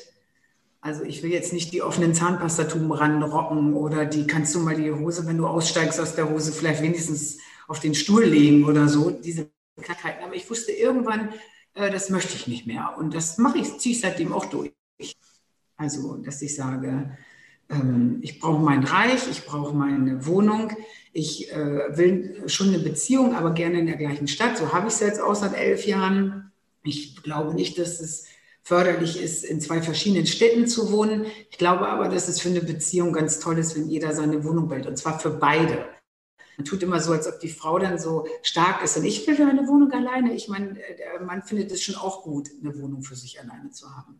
Also ich will jetzt nicht die offenen Zahnpastatuben ranrocken oder die kannst du mal die Hose, wenn du aussteigst aus der Hose, vielleicht wenigstens auf den Stuhl legen oder so, diese Krankheiten. Aber ich wusste irgendwann, äh, das möchte ich nicht mehr. Und das mache ich, ziehe ich seitdem auch durch. Also, dass ich sage, ähm, ich brauche mein Reich, ich brauche meine Wohnung, ich äh, will schon eine Beziehung, aber gerne in der gleichen Stadt. So habe ich es jetzt auch seit elf Jahren. Ich glaube nicht, dass es förderlich ist, in zwei verschiedenen Städten zu wohnen. Ich glaube aber, dass es für eine Beziehung ganz toll ist, wenn jeder seine Wohnung behält, und zwar für beide. Man tut immer so, als ob die Frau dann so stark ist und ich will eine Wohnung alleine. Ich meine, der Mann findet es schon auch gut, eine Wohnung für sich alleine zu haben.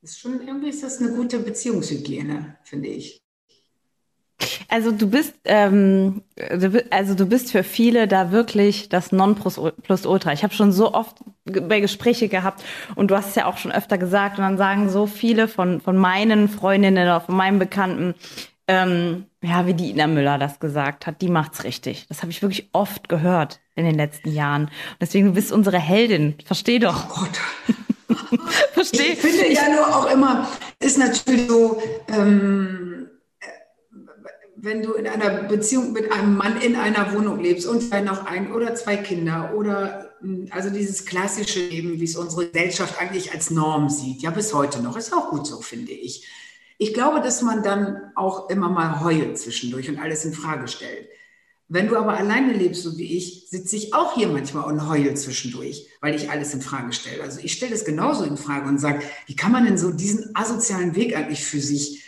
Das ist schon, irgendwie ist das eine gute Beziehungshygiene, finde ich. Also du bist, ähm, also du bist für viele da wirklich das Nonplusultra. Ich habe schon so oft bei Gespräche gehabt und du hast es ja auch schon öfter gesagt und dann sagen so viele von von meinen Freundinnen oder von meinen Bekannten, ähm, ja, wie die Ina Müller das gesagt hat, die macht's richtig. Das habe ich wirklich oft gehört in den letzten Jahren. Und deswegen, du bist unsere Heldin. Versteh doch. Oh Gott. Versteh. Ich finde ja nur auch immer, ist natürlich so. Ähm, Wenn du in einer Beziehung mit einem Mann in einer Wohnung lebst und vielleicht noch ein oder zwei Kinder oder also dieses klassische Leben, wie es unsere Gesellschaft eigentlich als Norm sieht, ja bis heute noch, ist auch gut so, finde ich. Ich glaube, dass man dann auch immer mal heult zwischendurch und alles in Frage stellt. Wenn du aber alleine lebst, so wie ich, sitze ich auch hier manchmal und heule zwischendurch, weil ich alles in Frage stelle. Also ich stelle das genauso in Frage und sage, wie kann man denn so diesen asozialen Weg eigentlich für sich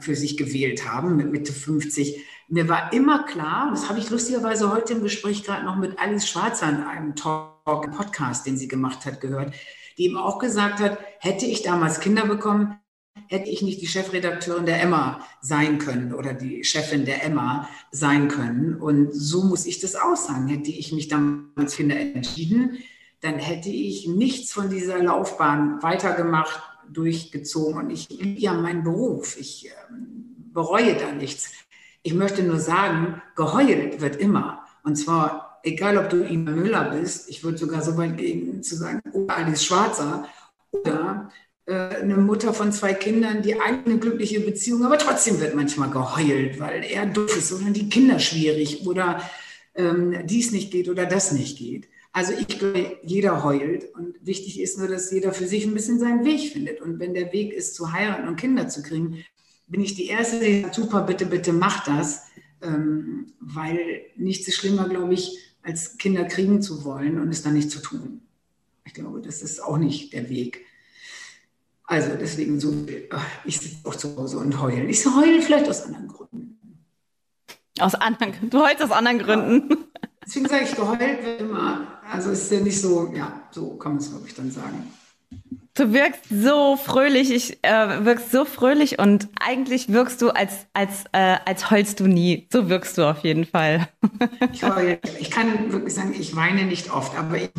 für sich gewählt haben, mit Mitte fünfzig. Mir war immer klar, das habe ich lustigerweise heute im Gespräch gerade noch mit Alice Schwarzer in einem Talk, einem Podcast, den sie gemacht hat, gehört, die ihm auch gesagt hat, hätte ich damals Kinder bekommen, hätte ich nicht die Chefredakteurin der Emma sein können oder die Chefin der Emma sein können. Und so muss ich das auch sagen. Hätte ich mich damals für Kinder entschieden, dann hätte ich nichts von dieser Laufbahn weitergemacht, durchgezogen. Und ich liebe ja meinen Beruf. Ich ähm, bereue da nichts. Ich möchte nur sagen, geheult wird immer. Und zwar, egal ob du Ina Müller bist, ich würde sogar so weit gehen, zu sagen, oder Alice Schwarzer, oder eine Mutter von zwei Kindern, die eigene glückliche Beziehung, aber trotzdem wird manchmal geheult, weil er doof ist oder die Kinder schwierig oder ähm, dies nicht geht oder das nicht geht. Also ich glaube, jeder heult und wichtig ist nur, dass jeder für sich ein bisschen seinen Weg findet. Und wenn der Weg ist, zu heiraten und Kinder zu kriegen, bin ich die Erste, die sagt, super, bitte, bitte mach das, ähm, weil nichts ist schlimmer, glaube ich, als Kinder kriegen zu wollen und es dann nicht zu tun. Ich glaube, das ist auch nicht der Weg. Also deswegen so, ich sitze auch zu Hause und heule. Ich heule vielleicht aus anderen Gründen. Aus anderen Gründen? Du heulst aus anderen Gründen? Ja. Deswegen sage ich, geheult wird immer. Also es ist ja nicht so, ja, so kann man es, glaube ich, dann sagen. Du wirkst so fröhlich, ich äh, wirkst so fröhlich und eigentlich wirkst du, als, als, äh, als heulst du nie. So wirkst du auf jeden Fall. Ich heule. Ich kann wirklich sagen, ich weine nicht oft, aber ich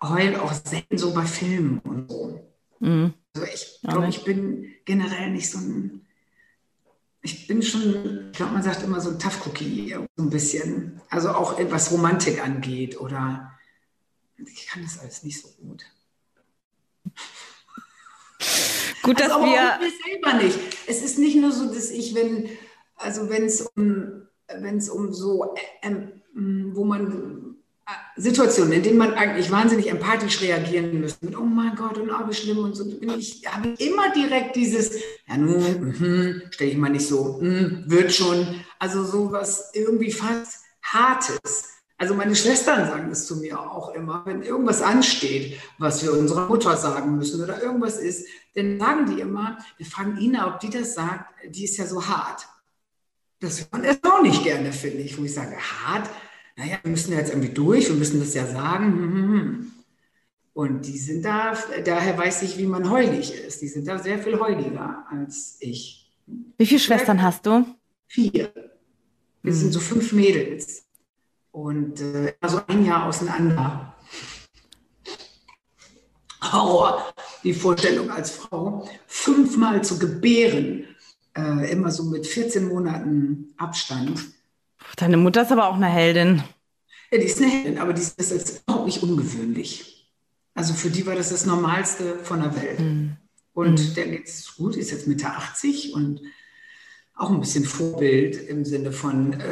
heule auch selten so bei Filmen und so. Mhm. Also ich glaube, ich bin generell nicht so ein, ich bin schon, ich glaube, man sagt immer so ein Tough Cookie, so ein bisschen. Also auch was Romantik angeht oder ich kann das alles nicht so gut. Gut, also dass wir... Aber auch ich selber nicht. Es ist nicht nur so, dass ich, wenn, also wenn es um, wenn es um so, äh, äh, wo man... Situationen, in denen man eigentlich wahnsinnig empathisch reagieren müsste, mit oh mein Gott und oh, wie schlimm und so, bin ich, habe immer direkt dieses, ja nun, mm, stelle ich mal nicht so, mm, wird schon, also sowas irgendwie fast Hartes. Also meine Schwestern sagen das zu mir auch immer, wenn irgendwas ansteht, was wir unserer Mutter sagen müssen oder irgendwas ist, dann sagen die immer, wir fragen Ina, ob die das sagt, die ist ja so hart. Das hört man erst auch nicht gerne, finde ich, wo ich sage, hart? Naja, wir müssen jetzt irgendwie durch, wir müssen das ja sagen. Und die sind da, daher weiß ich, wie man heulig ist. Die sind da sehr viel heuliger als ich. Wie viele Schwestern hast du? Vier. Wir mhm. sind so fünf Mädels. Und äh, also ein Jahr auseinander. Horror, die Vorstellung als Frau, fünfmal zu gebären. Äh, immer so mit vierzehn Monaten Abstand. Deine Mutter ist aber auch eine Heldin. Ja, die ist eine Heldin, aber die ist jetzt überhaupt nicht ungewöhnlich. Also für die war das das Normalste von der Welt. Mhm. Und der geht es gut, die ist jetzt Mitte achtzig und auch ein bisschen Vorbild im Sinne von, äh,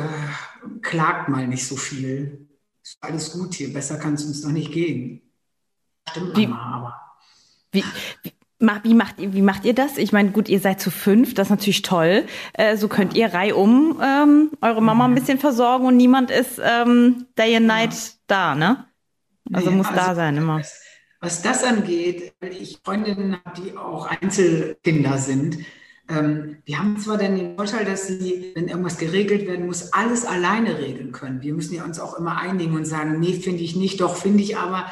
klagt mal nicht so viel. Ist alles gut hier, besser kann es uns noch nicht gehen. Stimmt wie, Mama, aber. Wie, wie, wie, macht ihr, wie macht ihr das? Ich meine, gut, ihr seid zu fünf, das ist natürlich toll. Äh, so könnt ihr reihum ähm, eure Mama ein bisschen versorgen und niemand ist ähm, day and night ja. da, ne? Also nee, muss also, da sein immer. Was, was das angeht, weil ich Freundinnen habe, die auch Einzelkinder sind, ähm, die haben zwar dann den Vorteil, dass sie, wenn irgendwas geregelt werden muss, alles alleine regeln können. Wir müssen ja uns auch immer einigen und sagen, nee, finde ich nicht, doch finde ich, aber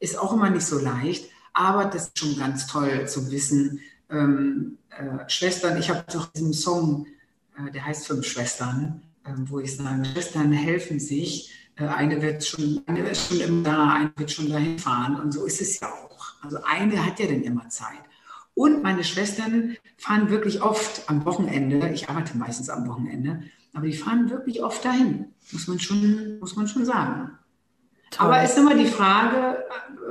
ist auch immer nicht so leicht. Aber das ist schon ganz toll zu wissen. Ähm, äh, Schwestern, ich habe doch diesen Song, äh, der heißt Fünf Schwestern, äh, wo ich sage, Schwestern helfen sich. Äh, eine wird schon, eine ist schon immer da, eine wird schon dahin fahren. Und so ist es ja auch. Also eine hat ja dann immer Zeit. Und meine Schwestern fahren wirklich oft am Wochenende, ich arbeite meistens am Wochenende, aber die fahren wirklich oft dahin, muss man schon, muss man schon sagen. Toll. Aber ist immer die Frage,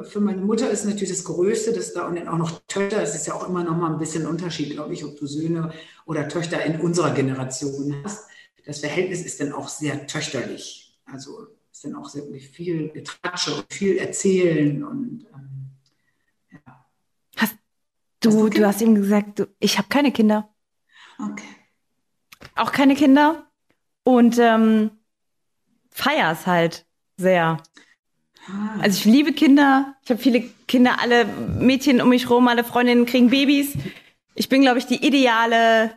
für meine Mutter ist natürlich das Größte, dass da und dann auch noch Töchter, es ist ja auch immer noch mal ein bisschen Unterschied, glaube ich, ob du Söhne oder Töchter in unserer Generation hast. Das Verhältnis ist dann auch sehr töchterlich. Also ist dann auch sehr viel Getratsche und viel Erzählen. Und, ähm, ja. Hast du, hast du, du hast eben gesagt, du, ich habe keine Kinder. Okay. Auch keine Kinder und ähm, feier's halt sehr. Also ich liebe Kinder, ich habe viele Kinder, alle Mädchen um mich rum, alle Freundinnen kriegen Babys. Ich bin, glaube ich, die ideale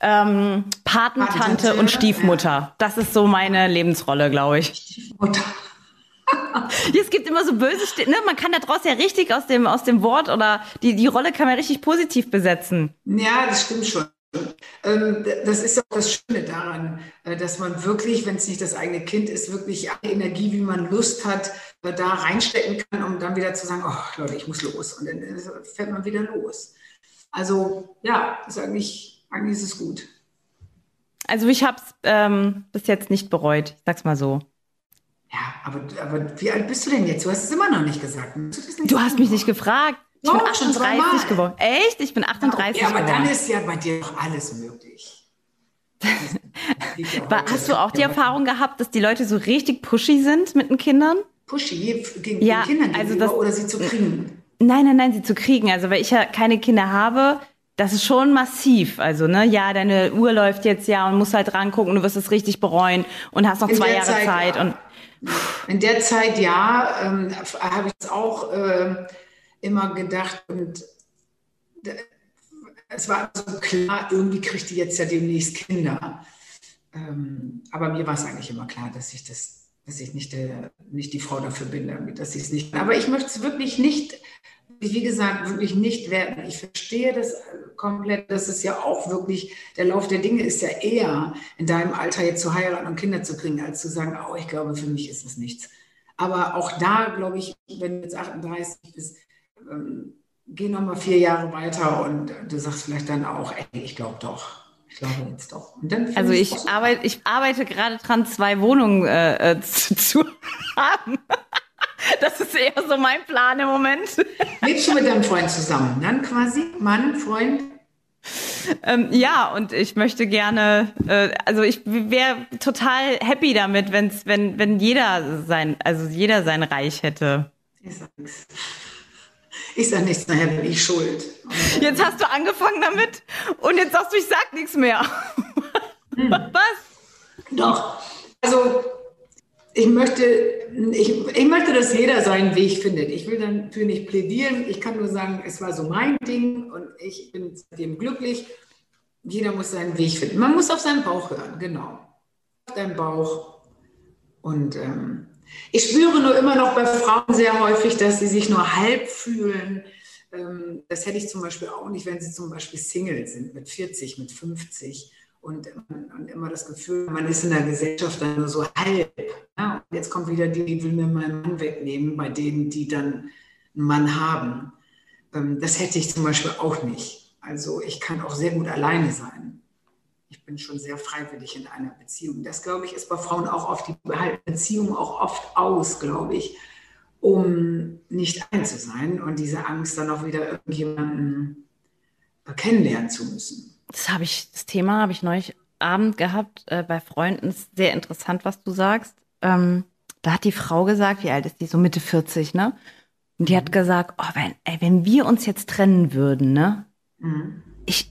ähm, Patentante und Stiefmutter. Das ist so meine Lebensrolle, glaube ich. Stiefmutter. Es gibt immer so böse Stimmen. Ne? Man kann da draus ja richtig aus dem, aus dem Wort oder die, die Rolle kann man richtig positiv besetzen. Ja, das stimmt schon. Das ist ja auch das Schöne daran, dass man wirklich, wenn es nicht das eigene Kind ist, wirklich alle Energie, wie man Lust hat, da reinstecken kann, um dann wieder zu sagen, oh Leute, ich muss los. Und dann fährt man wieder los. Also ja, ist eigentlich, eigentlich ist es gut. Also ich habe es ähm, bis jetzt nicht bereut, ich sag's mal so. Ja, aber, aber wie alt bist du denn jetzt? Du hast es immer noch nicht gesagt. Du, nicht du hast mich nicht gefragt. Ich bin achtunddreißig geworden. Echt? Ich bin achtunddreißig geworden. Ja, aber dann ist ja bei dir doch alles möglich. Hast du auch die Erfahrung gehabt, dass die Leute so richtig pushy sind mit den Kindern? Pushy? Gegen ja, den Kindern also das, oder sie zu kriegen? Nein, nein, nein, sie zu kriegen. Also weil ich ja keine Kinder habe, das ist schon massiv. Also ne, ja, deine Uhr läuft jetzt ja und musst halt rangucken, du wirst es richtig bereuen und hast noch in zwei Jahre Zeit. Zeit ja. und, in der Zeit ja, ähm, habe ich es auch... Äh, immer gedacht und es war so klar, irgendwie kriegt die jetzt ja demnächst Kinder. Ähm, aber mir war es eigentlich immer klar, dass ich das, dass ich nicht, der, nicht die Frau dafür bin, damit, dass ich es nicht. Aber ich möchte es wirklich nicht, wie gesagt, wirklich nicht werden. Ich verstehe das komplett, dass es ja auch wirklich, der Lauf der Dinge ist ja eher in deinem Alter jetzt zu heiraten und Kinder zu kriegen, als zu sagen, oh, ich glaube, für mich ist es nichts. Aber auch da, glaube ich, wenn du jetzt achtunddreißig bist, Ähm, geh nochmal vier Jahre weiter und äh, du sagst vielleicht dann auch, ey, ich glaube doch, ich glaube jetzt doch. Und dann also ich, ich, arbeite, ich arbeite gerade dran, zwei Wohnungen äh, zu, zu haben. Das ist eher so mein Plan im Moment. Lebst du mit deinem Freund zusammen, dann quasi? Mann, Freund? Ähm, ja, und ich möchte gerne, äh, also ich wäre total happy damit, wenn's, wenn, wenn jeder sein, also jeder sein Reich hätte. Ich sag's. Ich sage nichts, nachher bin ich schuld. Jetzt hast du angefangen damit und jetzt sagst du, ich sag nichts mehr. Hm. Was? Doch. Also ich möchte, ich, ich möchte, dass jeder seinen Weg findet. Ich will dafür nicht plädieren. Ich kann nur sagen, es war so mein Ding und ich bin seitdem glücklich. Jeder muss seinen Weg finden. Man muss auf seinen Bauch hören, genau. Auf deinen Bauch. Und ähm, ich spüre nur immer noch bei Frauen sehr häufig, dass sie sich nur halb fühlen. Das hätte ich zum Beispiel auch nicht, wenn sie zum Beispiel Single sind, mit vierzig, mit fünfzig und, und immer das Gefühl, man ist in der Gesellschaft dann nur so halb. Ja, und jetzt kommt wieder die, die will mir meinen Mann wegnehmen, bei denen, die dann einen Mann haben. Das hätte ich zum Beispiel auch nicht. Also ich kann auch sehr gut alleine sein. Ich bin schon sehr freiwillig in einer Beziehung. Das, glaube ich, ist bei Frauen auch oft, die behalten Beziehungen auch oft aus, glaube ich, um nicht allein zu sein und diese Angst, dann auch wieder irgendjemanden kennenlernen zu müssen. Das habe ich, das Thema habe ich neulich Abend gehabt äh, bei Freunden. Ist sehr interessant, was du sagst. Ähm, da hat die Frau gesagt, wie alt ist die? So Mitte vierzig, ne? Und die mhm. hat gesagt, oh, wenn, ey, wenn wir uns jetzt trennen würden, ne? Mhm. Ich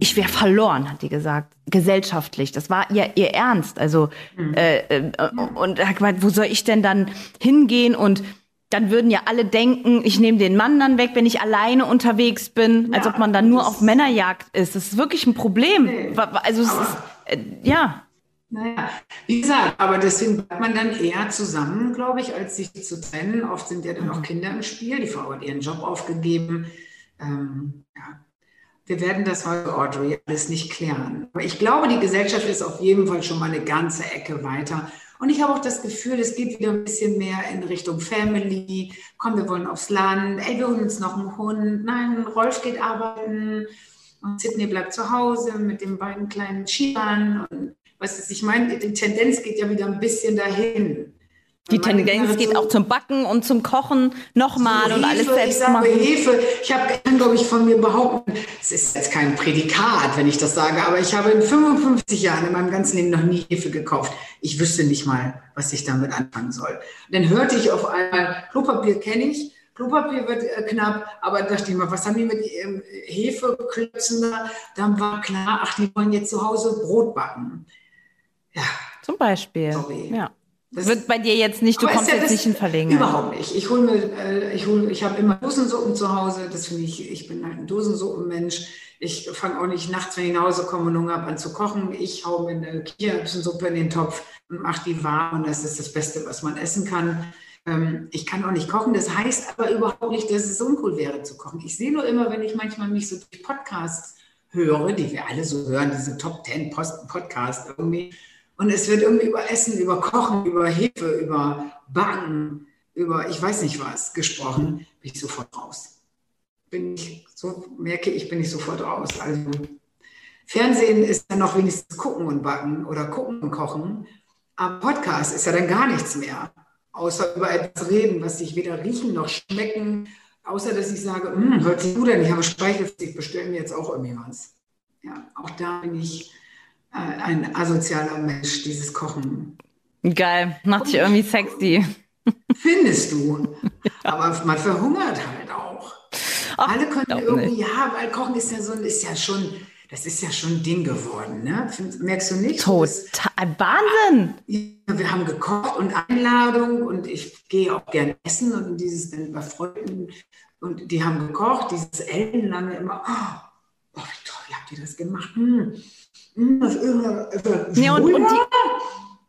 Ich wäre verloren, hat die gesagt, gesellschaftlich. Das war ihr, ihr Ernst. Also mhm. äh, äh, und hat gemeint, wo soll ich denn dann hingehen? Und dann würden ja alle denken, ich nehme den Mann dann weg, wenn ich alleine unterwegs bin, ja, als ob man dann nur auf Männerjagd ist. Das ist wirklich ein Problem. Nee. Also es aber, ist äh, ja. Naja, wie gesagt, aber deswegen bleibt man dann eher zusammen, glaube ich, als sich zu trennen. Oft sind ja dann auch Kinder im Spiel. Die Frau hat ihren Job aufgegeben. Ähm, ja. Wir werden das heute, Audrey, alles nicht klären. Aber ich glaube, die Gesellschaft ist auf jeden Fall schon mal eine ganze Ecke weiter. Und ich habe auch das Gefühl, es geht wieder ein bisschen mehr in Richtung Family. Komm, wir wollen aufs Land. Ey, wir holen uns noch einen Hund. Nein, Rolf geht arbeiten. Und Sydney bleibt zu Hause mit den beiden kleinen Schiebern. Und was ist, ich meine, die Tendenz geht ja wieder ein bisschen dahin. Die Tendenz geht auch zum Backen und zum Kochen nochmal so und alles selbst ich machen. Hefe. Ich habe, glaube ich, von mir behaupten, es ist jetzt kein Prädikat, wenn ich das sage, aber ich habe in fünfundfünfzig Jahren in meinem ganzen Leben noch nie Hefe gekauft. Ich wüsste nicht mal, was ich damit anfangen soll. Und dann hörte ich auf einmal, Klopapier kenne ich, Klopapier wird äh, knapp, aber dachte ich mal, was haben die mit ähm, Hefe klöpfen da? Dann war klar, ach, die wollen jetzt zu Hause Brot backen. Ja. Zum Beispiel. Sorry. Ja. Das wird bei dir jetzt nicht, du kommst ja jetzt nicht in Verlegenheit. Überhaupt nicht. Ich hole mir, äh, ich hole, ich habe immer Dosensuppen zu Hause. Das finde ich, ich bin halt ein Dosensuppenmensch. Ich fange auch nicht nachts, wenn ich nach Hause komme und Hunger habe, an zu kochen. Ich haue mir eine Kichererbsensuppe in den Topf und mache die warm. Und das ist das Beste, was man essen kann. Ähm, ich kann auch nicht kochen, das heißt aber überhaupt nicht, dass es uncool wäre zu kochen. Ich sehe nur immer, wenn ich manchmal mich so durch Podcasts höre, die wir alle so hören, diese Top zehn Podcasts irgendwie, und es wird irgendwie über Essen, über Kochen, über Hefe, über Backen, über ich weiß nicht was gesprochen, bin ich sofort raus. Bin ich, so merke ich, bin ich sofort raus. Also Fernsehen ist dann noch wenigstens gucken und backen oder gucken und kochen, aber Podcast ist ja dann gar nichts mehr, außer über etwas reden, was sich weder riechen noch schmecken, außer dass ich sage, hört sich gut an, ich habe Speichelfisch, ich bestelle mir jetzt auch irgendwie was. Ja, auch da bin ich äh, ein asozialer Mensch, dieses Kochen. Geil, macht dich irgendwie sexy. Findest du. Ja. Aber man verhungert halt auch. Ach, alle können irgendwie, nicht. Ja, weil Kochen ist ja so, ist ja schon, das ist ja schon ein Ding geworden, ne? Merkst du nicht? Total, Wahnsinn! Wir haben gekocht und Einladung und ich gehe auch gerne essen und dieses dann bei Freunden und die haben gekocht, dieses ellenlange immer, oh, oh, wie toll, wie habt ihr das gemacht? Hm. Hm, das irre, irre. Nee, und, und die,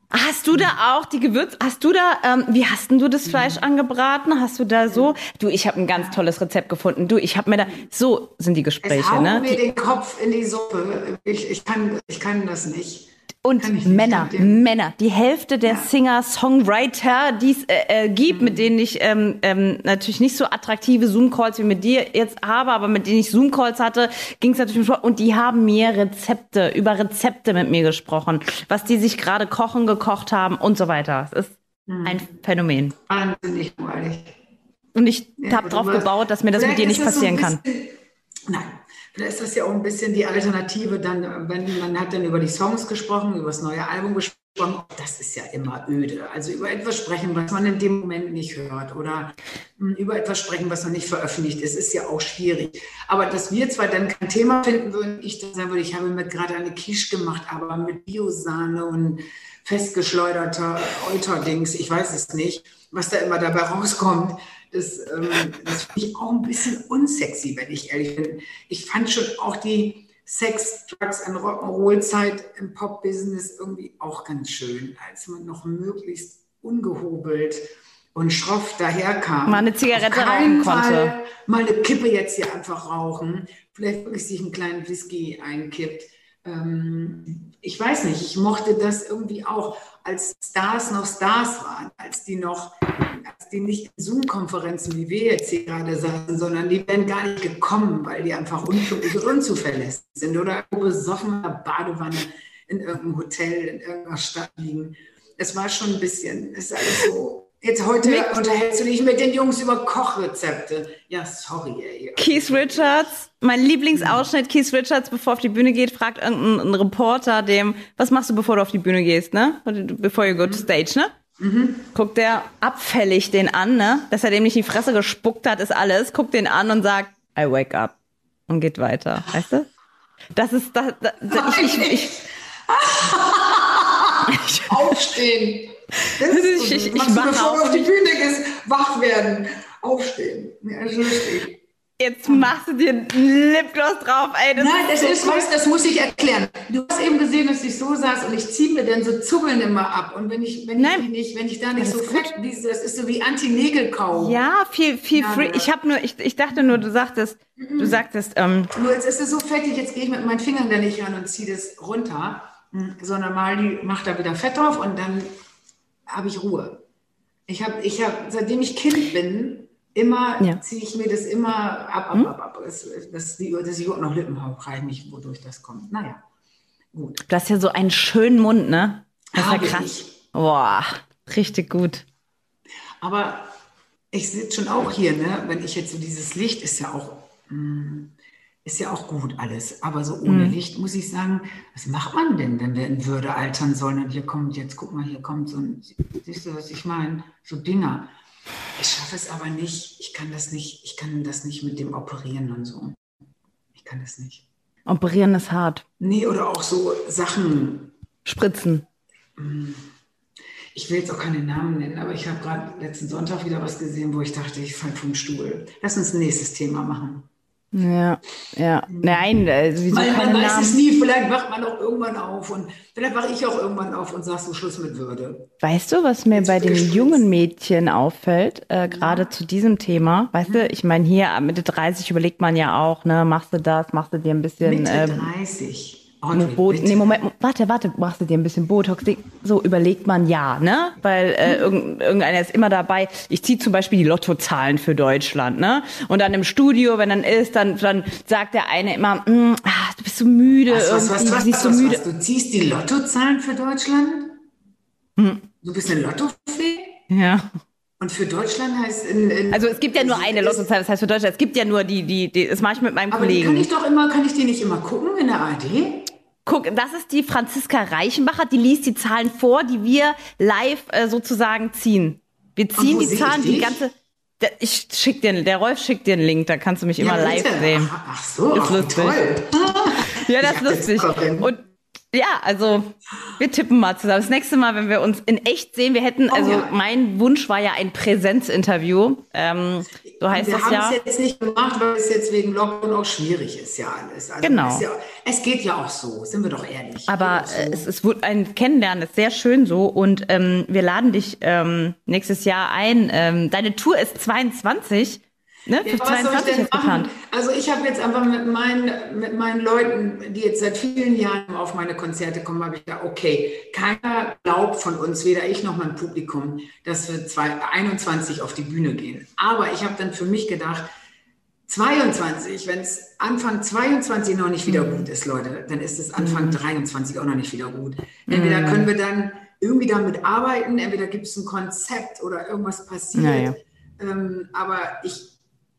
hast du da auch die Gewürze, hast du da, ähm, wie hast denn du das Fleisch angebraten? Hast du da so, du, ich habe ein ganz tolles Rezept gefunden, du, ich habe mir da, so sind die Gespräche, es hauen ne? mir den Kopf in die Suppe, ich, ich, kann, ich kann das nicht. Und Männer, Männer, die Hälfte der ja. Singer, Songwriter, die es äh, äh, gibt, mhm. mit denen ich ähm, ähm, natürlich nicht so attraktive Zoom-Calls wie mit dir jetzt habe, aber mit denen ich Zoom-Calls hatte, ging es natürlich um, und die haben mir Rezepte, über Rezepte mit mir gesprochen, was die sich gerade kochen, gekocht haben und so weiter. Es ist mhm. ein Phänomen. Wahnsinnig neulich. Und ich ja, habe drauf gebaut, dass mir das mit dir nicht passieren so kann. Nein. Da ist das ja auch ein bisschen die Alternative, dann, wenn man hat dann über die Songs gesprochen, über das neue Album gesprochen, das ist ja immer öde. Also über etwas sprechen, was man in dem Moment nicht hört oder über etwas sprechen, was noch nicht veröffentlicht ist, ist ja auch schwierig. Aber dass wir zwar dann kein Thema finden würden, ich dann sagen würde, ich habe mir gerade eine Quiche gemacht, aber mit Biosahne und festgeschleuderter Euterdings, ich weiß es nicht, was da immer dabei rauskommt. Das, ähm, das finde ich auch ein bisschen unsexy, wenn ich ehrlich bin. Ich fand schon auch die Sex, Drugs und Rock'n'Roll-Zeit im Pop-Business irgendwie auch ganz schön, als man noch möglichst ungehobelt und schroff daherkam. Mal eine Zigarette rauchen konnte. Mal eine Kippe jetzt hier einfach rauchen. Vielleicht wirklich sich einen kleinen Whisky einkippt. Ähm, ich weiß nicht, ich mochte das irgendwie auch, als Stars noch Stars waren, als die noch... als die nicht in Zoom-Konferenzen, wie wir jetzt hier gerade saßen, sondern die wären gar nicht gekommen, weil die einfach unfähig und unzuverlässig sind oder besoffen in der Badewanne in irgendeinem Hotel in irgendeiner Stadt liegen. Es war schon ein bisschen, es ist alles so. Jetzt heute mit, unterhältst du dich mit den Jungs über Kochrezepte. Ja, sorry. Ey. Keith Richards, mein Lieblingsausschnitt, Keith Richards, bevor er auf die Bühne geht, fragt irgendein Reporter dem, was machst du, bevor du auf die Bühne gehst, ne? Before you go to stage, ne? Mhm. Guckt der abfällig den an, ne? Dass er dem nicht die Fresse gespuckt hat, ist alles. Guckt den an und sagt, I wake up. Und geht weiter. Weißt du? Das ist, das, das, das ich, ich, ich, ich Aufstehen. Das das ist, ich, ich, ich machst du, bevor auf, du auf die Bühne gehst, wach werden. Aufstehen. Ja, also stehen. Jetzt machst du dir einen Lipgloss drauf. Ey, das Nein, das ist, ist was, das muss ich erklären. Du hast eben gesehen, dass ich so saß und ich ziehe mir dann so Zuckeln immer ab. Und wenn ich, wenn ich, nicht, wenn ich da nicht das so fett, das ist so wie Anti-Nägel-Kauen. Ja, viel, viel ja, free. Ja. Ich habe nur, ich, ich dachte nur, du sagtest, mhm. du sagtest, ähm. Nur jetzt ist es so fettig, jetzt gehe ich mit meinen Fingern da nicht ran und ziehe das runter, mhm. sondern mal die macht da wieder Fett drauf und dann habe ich Ruhe. Ich habe, ich habe, seitdem ich Kind bin, Immer ja. ziehe ich mir das immer ab, ab, mhm. ab, ab. Das, das, die, dass ich auch noch Lippen habe, frage ich mich, wodurch das kommt. Naja, gut. Du hast ja so einen schönen Mund, ne? Das habe ist ja krass. Ich. Boah, richtig gut. Aber ich sitze schon auch hier, ne? Wenn ich jetzt so dieses Licht, ist ja auch, mh, ist ja auch gut alles. Aber so ohne mhm. Licht muss ich sagen, was macht man denn, wenn wir in Würde altern sollen? Und hier kommt, jetzt guck mal, hier kommt so ein, siehst du, was ich meine? So Dinger. Ich schaffe es aber nicht. Ich kann das nicht. Ich kann das nicht mit dem Operieren und so. Ich kann das nicht. Operieren ist hart. Nee, oder auch so Sachen. Spritzen. Ich will jetzt auch keine Namen nennen, aber ich habe gerade letzten Sonntag wieder was gesehen, wo ich dachte, ich falle vom Stuhl. Lass uns ein nächstes Thema machen. Ja, ja. Nein, also man, man weiß Namen. Es nie, vielleicht wacht man auch irgendwann auf und vielleicht wache ich auch irgendwann auf und sage so Schluss mit Würde. Weißt du, was mir Jetzt bei den Schluss. jungen Mädchen auffällt, äh, gerade ja. zu diesem Thema? Weißt ja. du, ich meine, hier Mitte dreißig überlegt man ja auch, ne, machst du das, machst du dir ein bisschen. Mitte ähm, dreißig. Boot, nee, Moment, warte, warte, machst du dir ein bisschen Botox? So überlegt man ja, ne? Weil äh, irgend, irgendeiner ist immer dabei. Ich ziehe zum Beispiel die Lottozahlen für Deutschland, ne? Und dann im Studio, wenn dann ist, dann, dann sagt der eine immer, ah, du bist so müde. Was, was, was, was, was, so was, müde. was, du ziehst die Lottozahlen für Deutschland? Hm. Du bist eine Lottofee? Ja. Und für Deutschland heißt in, in also es gibt ja nur eine Lottozahl, das heißt für Deutschland, es gibt ja nur die, die, die das mache ich mit meinem aber Kollegen. Aber kann ich doch immer, kann ich die nicht immer gucken in der A R D? Guck, das ist die Franziska Reichenbacher, die liest die Zahlen vor, die wir live äh, sozusagen ziehen. Wir ziehen die Zahlen, die ganze... Der, ich schick dir, der Rolf schickt dir einen Link, da kannst du mich ja, immer bitte. live sehen. Ach, ach so, ist lustig. Toll. Ja, das ist lustig. Und ja, also wir tippen mal zusammen. Das nächste Mal, wenn wir uns in echt sehen, wir hätten, also oh, ja. mein Wunsch war ja ein Präsenzinterview. Ähm, so heißt wir das ja. Wir haben es jetzt nicht gemacht, weil es jetzt wegen Lockdown auch schwierig ist, ja alles. Also genau. Es, ja, es geht ja auch so, sind wir doch ehrlich. Aber so. es, es wird ein Kennenlernen, ist sehr schön so. Und ähm, wir laden dich ähm, nächstes Jahr ein. Ähm, deine Tour ist zweiundzwanzig. Ne? Ja, was soll ich denn machen? Also ich habe jetzt einfach mit meinen, mit meinen Leuten, die jetzt seit vielen Jahren auf meine Konzerte kommen, habe ich gedacht, okay, keiner glaubt von uns, weder ich noch mein Publikum, dass wir einundzwanzig auf die Bühne gehen. Aber ich habe dann für mich gedacht, zweiundzwanzig, wenn es Anfang zweiundzwanzig noch nicht wieder gut ist, Leute, dann ist es Anfang dreiundzwanzig auch noch nicht wieder gut. Entweder können wir dann irgendwie damit arbeiten, entweder gibt es ein Konzept oder irgendwas passiert. Ja, ja. Ähm, aber ich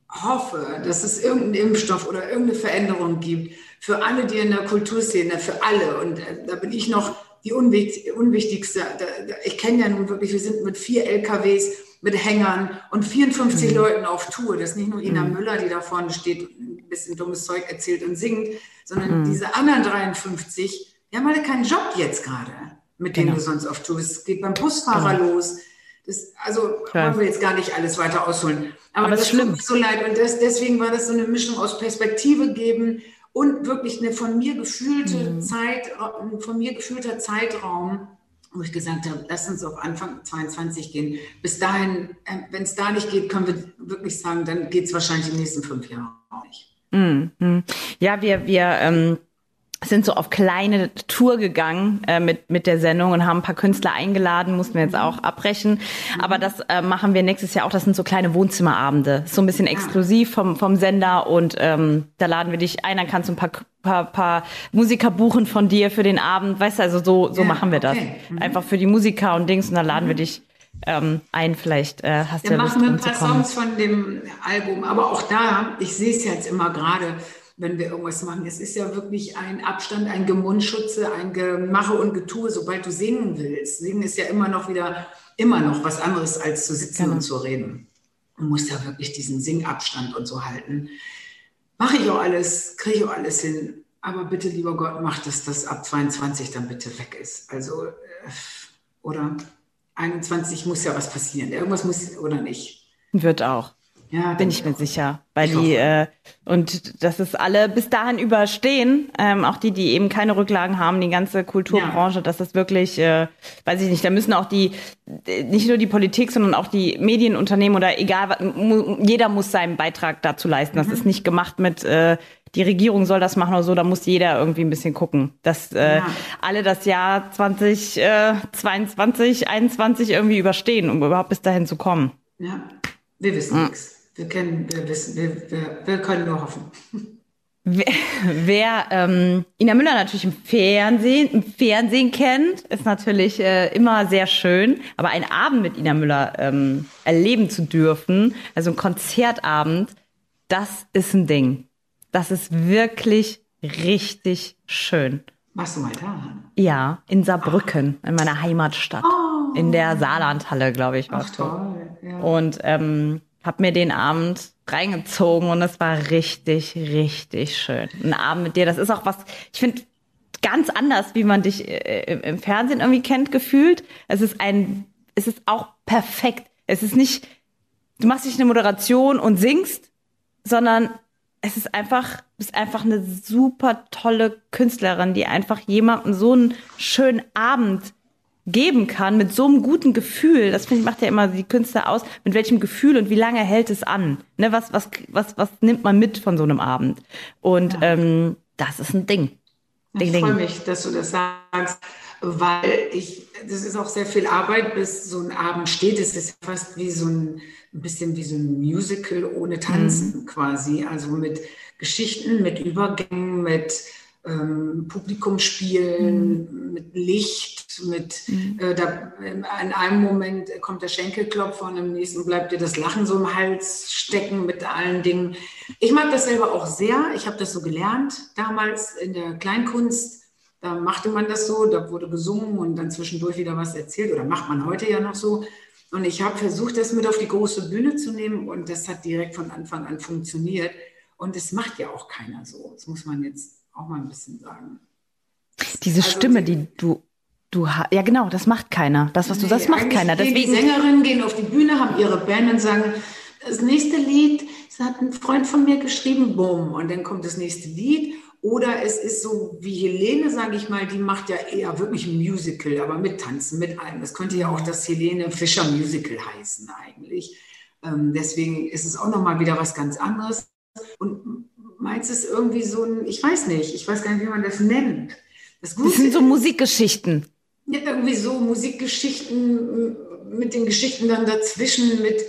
hoffe, dass es irgendeinen Impfstoff oder irgendeine Veränderung gibt für alle, die in der Kulturszene, für alle. Und äh, da bin ich noch die Unwicht- Unwichtigste. Da, da, ich kenne ja nun wirklich, wir sind mit vier L K Ws, mit Hängern und vierundfünfzig mhm. Leuten auf Tour. Das ist nicht nur Ina mhm. Müller, die da vorne steht und ein bisschen dummes Zeug erzählt und singt, sondern mhm. diese anderen dreiundfünfzig, die haben alle keinen Job jetzt gerade, mit denen genau. du sonst auf Tour bist. Es geht beim Busfahrer genau. los. Das, also Klar. wollen wir jetzt gar nicht alles weiter ausholen. Aber, Aber das tut mir so leid. Und das, deswegen war das so eine Mischung aus Perspektive geben und wirklich eine von mir gefühlte mhm. Zeit, von mir gefühlter Zeitraum, wo ich gesagt habe, lass uns auf Anfang zweiundzwanzig gehen. Bis dahin, wenn es da nicht geht, können wir wirklich sagen, dann geht es wahrscheinlich die nächsten fünf Jahre auch nicht. Mhm. Ja, wir... wir ähm sind so auf kleine Tour gegangen äh, mit mit der Sendung und haben ein paar Künstler eingeladen, mussten wir jetzt auch abbrechen. Aber das äh, machen wir nächstes Jahr auch. Das sind so kleine Wohnzimmerabende, so ein bisschen exklusiv vom vom Sender und ähm, da laden wir dich ein. Dann kannst du ein paar paar paar Musiker buchen von dir für den Abend, weißt du? Also so so ja, machen wir das okay. mhm. einfach für die Musiker und Dings und dann laden mhm. wir dich ähm, ein. Vielleicht äh, hast du ja Lust, umzukommen. Dann machen wir ein paar Songs von dem Album, aber auch da, ich sehe es jetzt immer gerade. Wenn wir irgendwas machen. Es ist ja wirklich ein Abstand, ein Gemundschutze, ein Gemache und Getue, sobald du singen willst. Singen ist ja immer noch wieder, immer noch was anderes als zu sitzen genau. und zu reden. Du musst ja wirklich diesen Singabstand und so halten. Mache ich auch alles, kriege ich auch alles hin. Aber bitte, lieber Gott, mach, dass das ab zweiundzwanzig dann bitte weg ist. Also, oder einundzwanzig muss ja was passieren. Irgendwas muss, oder nicht? Wird auch. Ja, bin ich mir auch. sicher, weil ich die äh, und dass es alle bis dahin überstehen, ähm, auch die, die eben keine Rücklagen haben, die ganze Kulturbranche, ja. dass das wirklich, äh, weiß ich nicht, da müssen auch die, nicht nur die Politik, sondern auch die Medienunternehmen oder egal, mu- jeder muss seinen Beitrag dazu leisten. Das mhm. ist nicht gemacht mit, äh, die Regierung soll das machen oder so, da muss jeder irgendwie ein bisschen gucken, dass äh, ja. alle das Jahr zwanzig zweiundzwanzig, einundzwanzig irgendwie überstehen, um überhaupt bis dahin zu kommen. Ja, wir wissen mhm. nichts. Wir können, wir wissen, wir, wir, wir können nur hoffen. Wer, wer ähm, Ina Müller natürlich im Fernsehen, im Fernsehen kennt, ist natürlich äh, immer sehr schön. Aber einen Abend mit Ina Müller ähm, erleben zu dürfen, also ein Konzertabend, das ist ein Ding. Das ist wirklich richtig schön. Warst du mal da? Ja, in Saarbrücken, Ach. in meiner Heimatstadt. Oh. In der Saarlandhalle, glaube ich, warst du. Ach toll, ja. Und ähm, habe mir den Abend reingezogen und es war richtig, richtig schön. Ein Abend mit dir, das ist auch was, ich finde, ganz anders, wie man dich äh, im Fernsehen irgendwie kennt, gefühlt. Es ist ein, es ist auch perfekt. Es ist nicht, du machst nicht eine Moderation und singst, sondern es ist einfach, ist einfach eine super tolle Künstlerin, die einfach jemandem so einen schönen Abend geben kann, mit so einem guten Gefühl. Das finde ich, macht ja immer die Künstler aus, mit welchem Gefühl und wie lange hält es an? Ne, was, was, was, was nimmt man mit von so einem Abend? Und ja. ähm, das ist ein Ding. Ding, ich freue mich, dass du das sagst, weil ich, das ist auch sehr viel Arbeit, bis so ein Abend steht. Es ist fast wie so ein, ein bisschen wie so ein Musical ohne Tanzen mhm. quasi. Also mit Geschichten, mit Übergängen, mit ähm, Publikumsspielen, mhm. mit Licht, mit mhm. äh, da, in einem Moment kommt der Schenkelklopfer und im nächsten bleibt dir das Lachen so im Hals stecken mit allen Dingen. Ich mag das selber auch sehr. Ich habe das so gelernt damals in der Kleinkunst. Da machte man das so, da wurde gesungen und dann zwischendurch wieder was erzählt oder macht man heute ja noch so. Und ich habe versucht, das mit auf die große Bühne zu nehmen und das hat direkt von Anfang an funktioniert. Und es macht ja auch keiner so, das muss man jetzt auch mal ein bisschen sagen. Diese also, Stimme, die du, du hast, ja genau, das macht keiner. Das, was du nee, sagst, macht keiner. Deswegen die Sängerinnen gehen auf die Bühne, haben ihre Band und sagen, das nächste Lied, das hat ein Freund von mir geschrieben, bumm, und dann kommt das nächste Lied. Oder es ist so wie Helene, sage ich mal, die macht ja eher wirklich ein Musical, aber mit Tanzen, mit allem. Das könnte ja auch das Helene Fischer Musical heißen eigentlich. Ähm, deswegen ist es auch nochmal wieder was ganz anderes. Und meins ist irgendwie so ein, ich weiß nicht, ich weiß gar nicht, wie man das nennt. Das, Gute das sind so Musikgeschichten. Ja, irgendwie so Musikgeschichten mit den Geschichten dann dazwischen, mit,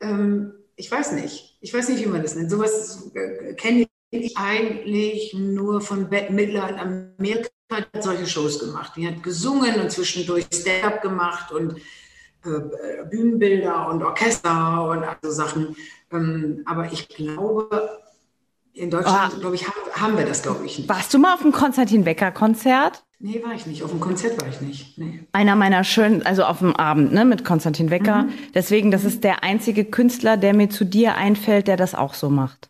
ähm, ich weiß nicht, ich weiß nicht, wie man das nennt. Sowas äh, kenne ich. Ich eigentlich nur von Bette Midler in Amerika, hat solche Shows gemacht. Die hat gesungen und zwischendurch Stand-up gemacht und äh, Bühnenbilder und Orchester und also Sachen. Ähm, aber ich glaube, in Deutschland, oh. glaube ich, haben, haben wir das, glaube ich, nicht. Warst du mal auf dem Konstantin Wecker-Konzert? Nee, war ich nicht. Auf dem Konzert war ich nicht. Nee. Einer meiner schönen, also auf dem Abend, ne, mit Konstantin Wecker. Mhm. Deswegen, das ist der einzige Künstler, der mir zu dir einfällt, der das auch so macht.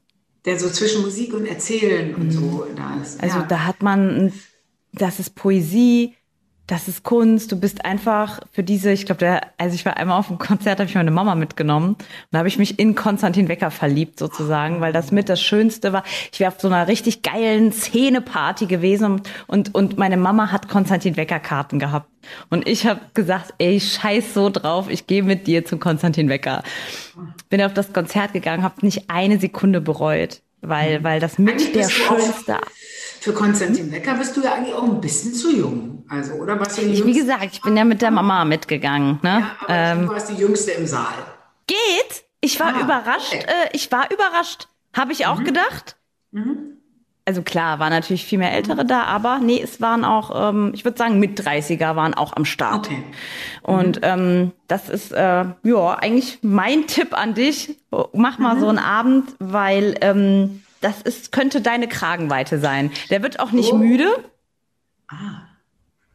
Der so zwischen Musik und Erzählen und so da ist. Also ja. Da hat man, das ist Poesie, das ist Kunst. Du bist einfach für diese, ich glaube, also ich war einmal auf einem Konzert, habe ich meine Mama mitgenommen. Und da habe ich mich in Konstantin Wecker verliebt sozusagen, weil das mit das Schönste war. Ich wäre auf so einer richtig geilen Szeneparty gewesen und, und meine Mama hat Konstantin Wecker Karten gehabt. Und ich habe gesagt, ey, scheiß so drauf, ich gehe mit dir zum Konstantin Wecker. Bin auf das Konzert gegangen, habe nicht eine Sekunde bereut, weil, weil das mit eigentlich der schönste... Für Konstantin Wecker bist du ja eigentlich auch ein bisschen zu jung. Also, oder? Warst du ich, wie gesagt, ich bin ja mit der Mama mitgegangen. Ne? Ja, aber ähm, du warst die Jüngste im Saal. Geht? Ich war ah, überrascht. Okay. Äh, ich war überrascht. Habe ich auch mhm. gedacht. Mhm. Also klar, waren natürlich viel mehr Ältere da, aber nee, es waren auch, ähm, ich würde sagen, mit dreißiger waren auch am Start. Okay. Und mhm. ähm, das ist, äh, ja, eigentlich mein Tipp an dich. Mach mal mhm. so einen Abend, weil ähm, das ist, könnte deine Kragenweite sein. Der wird auch nicht oh. müde. Ah,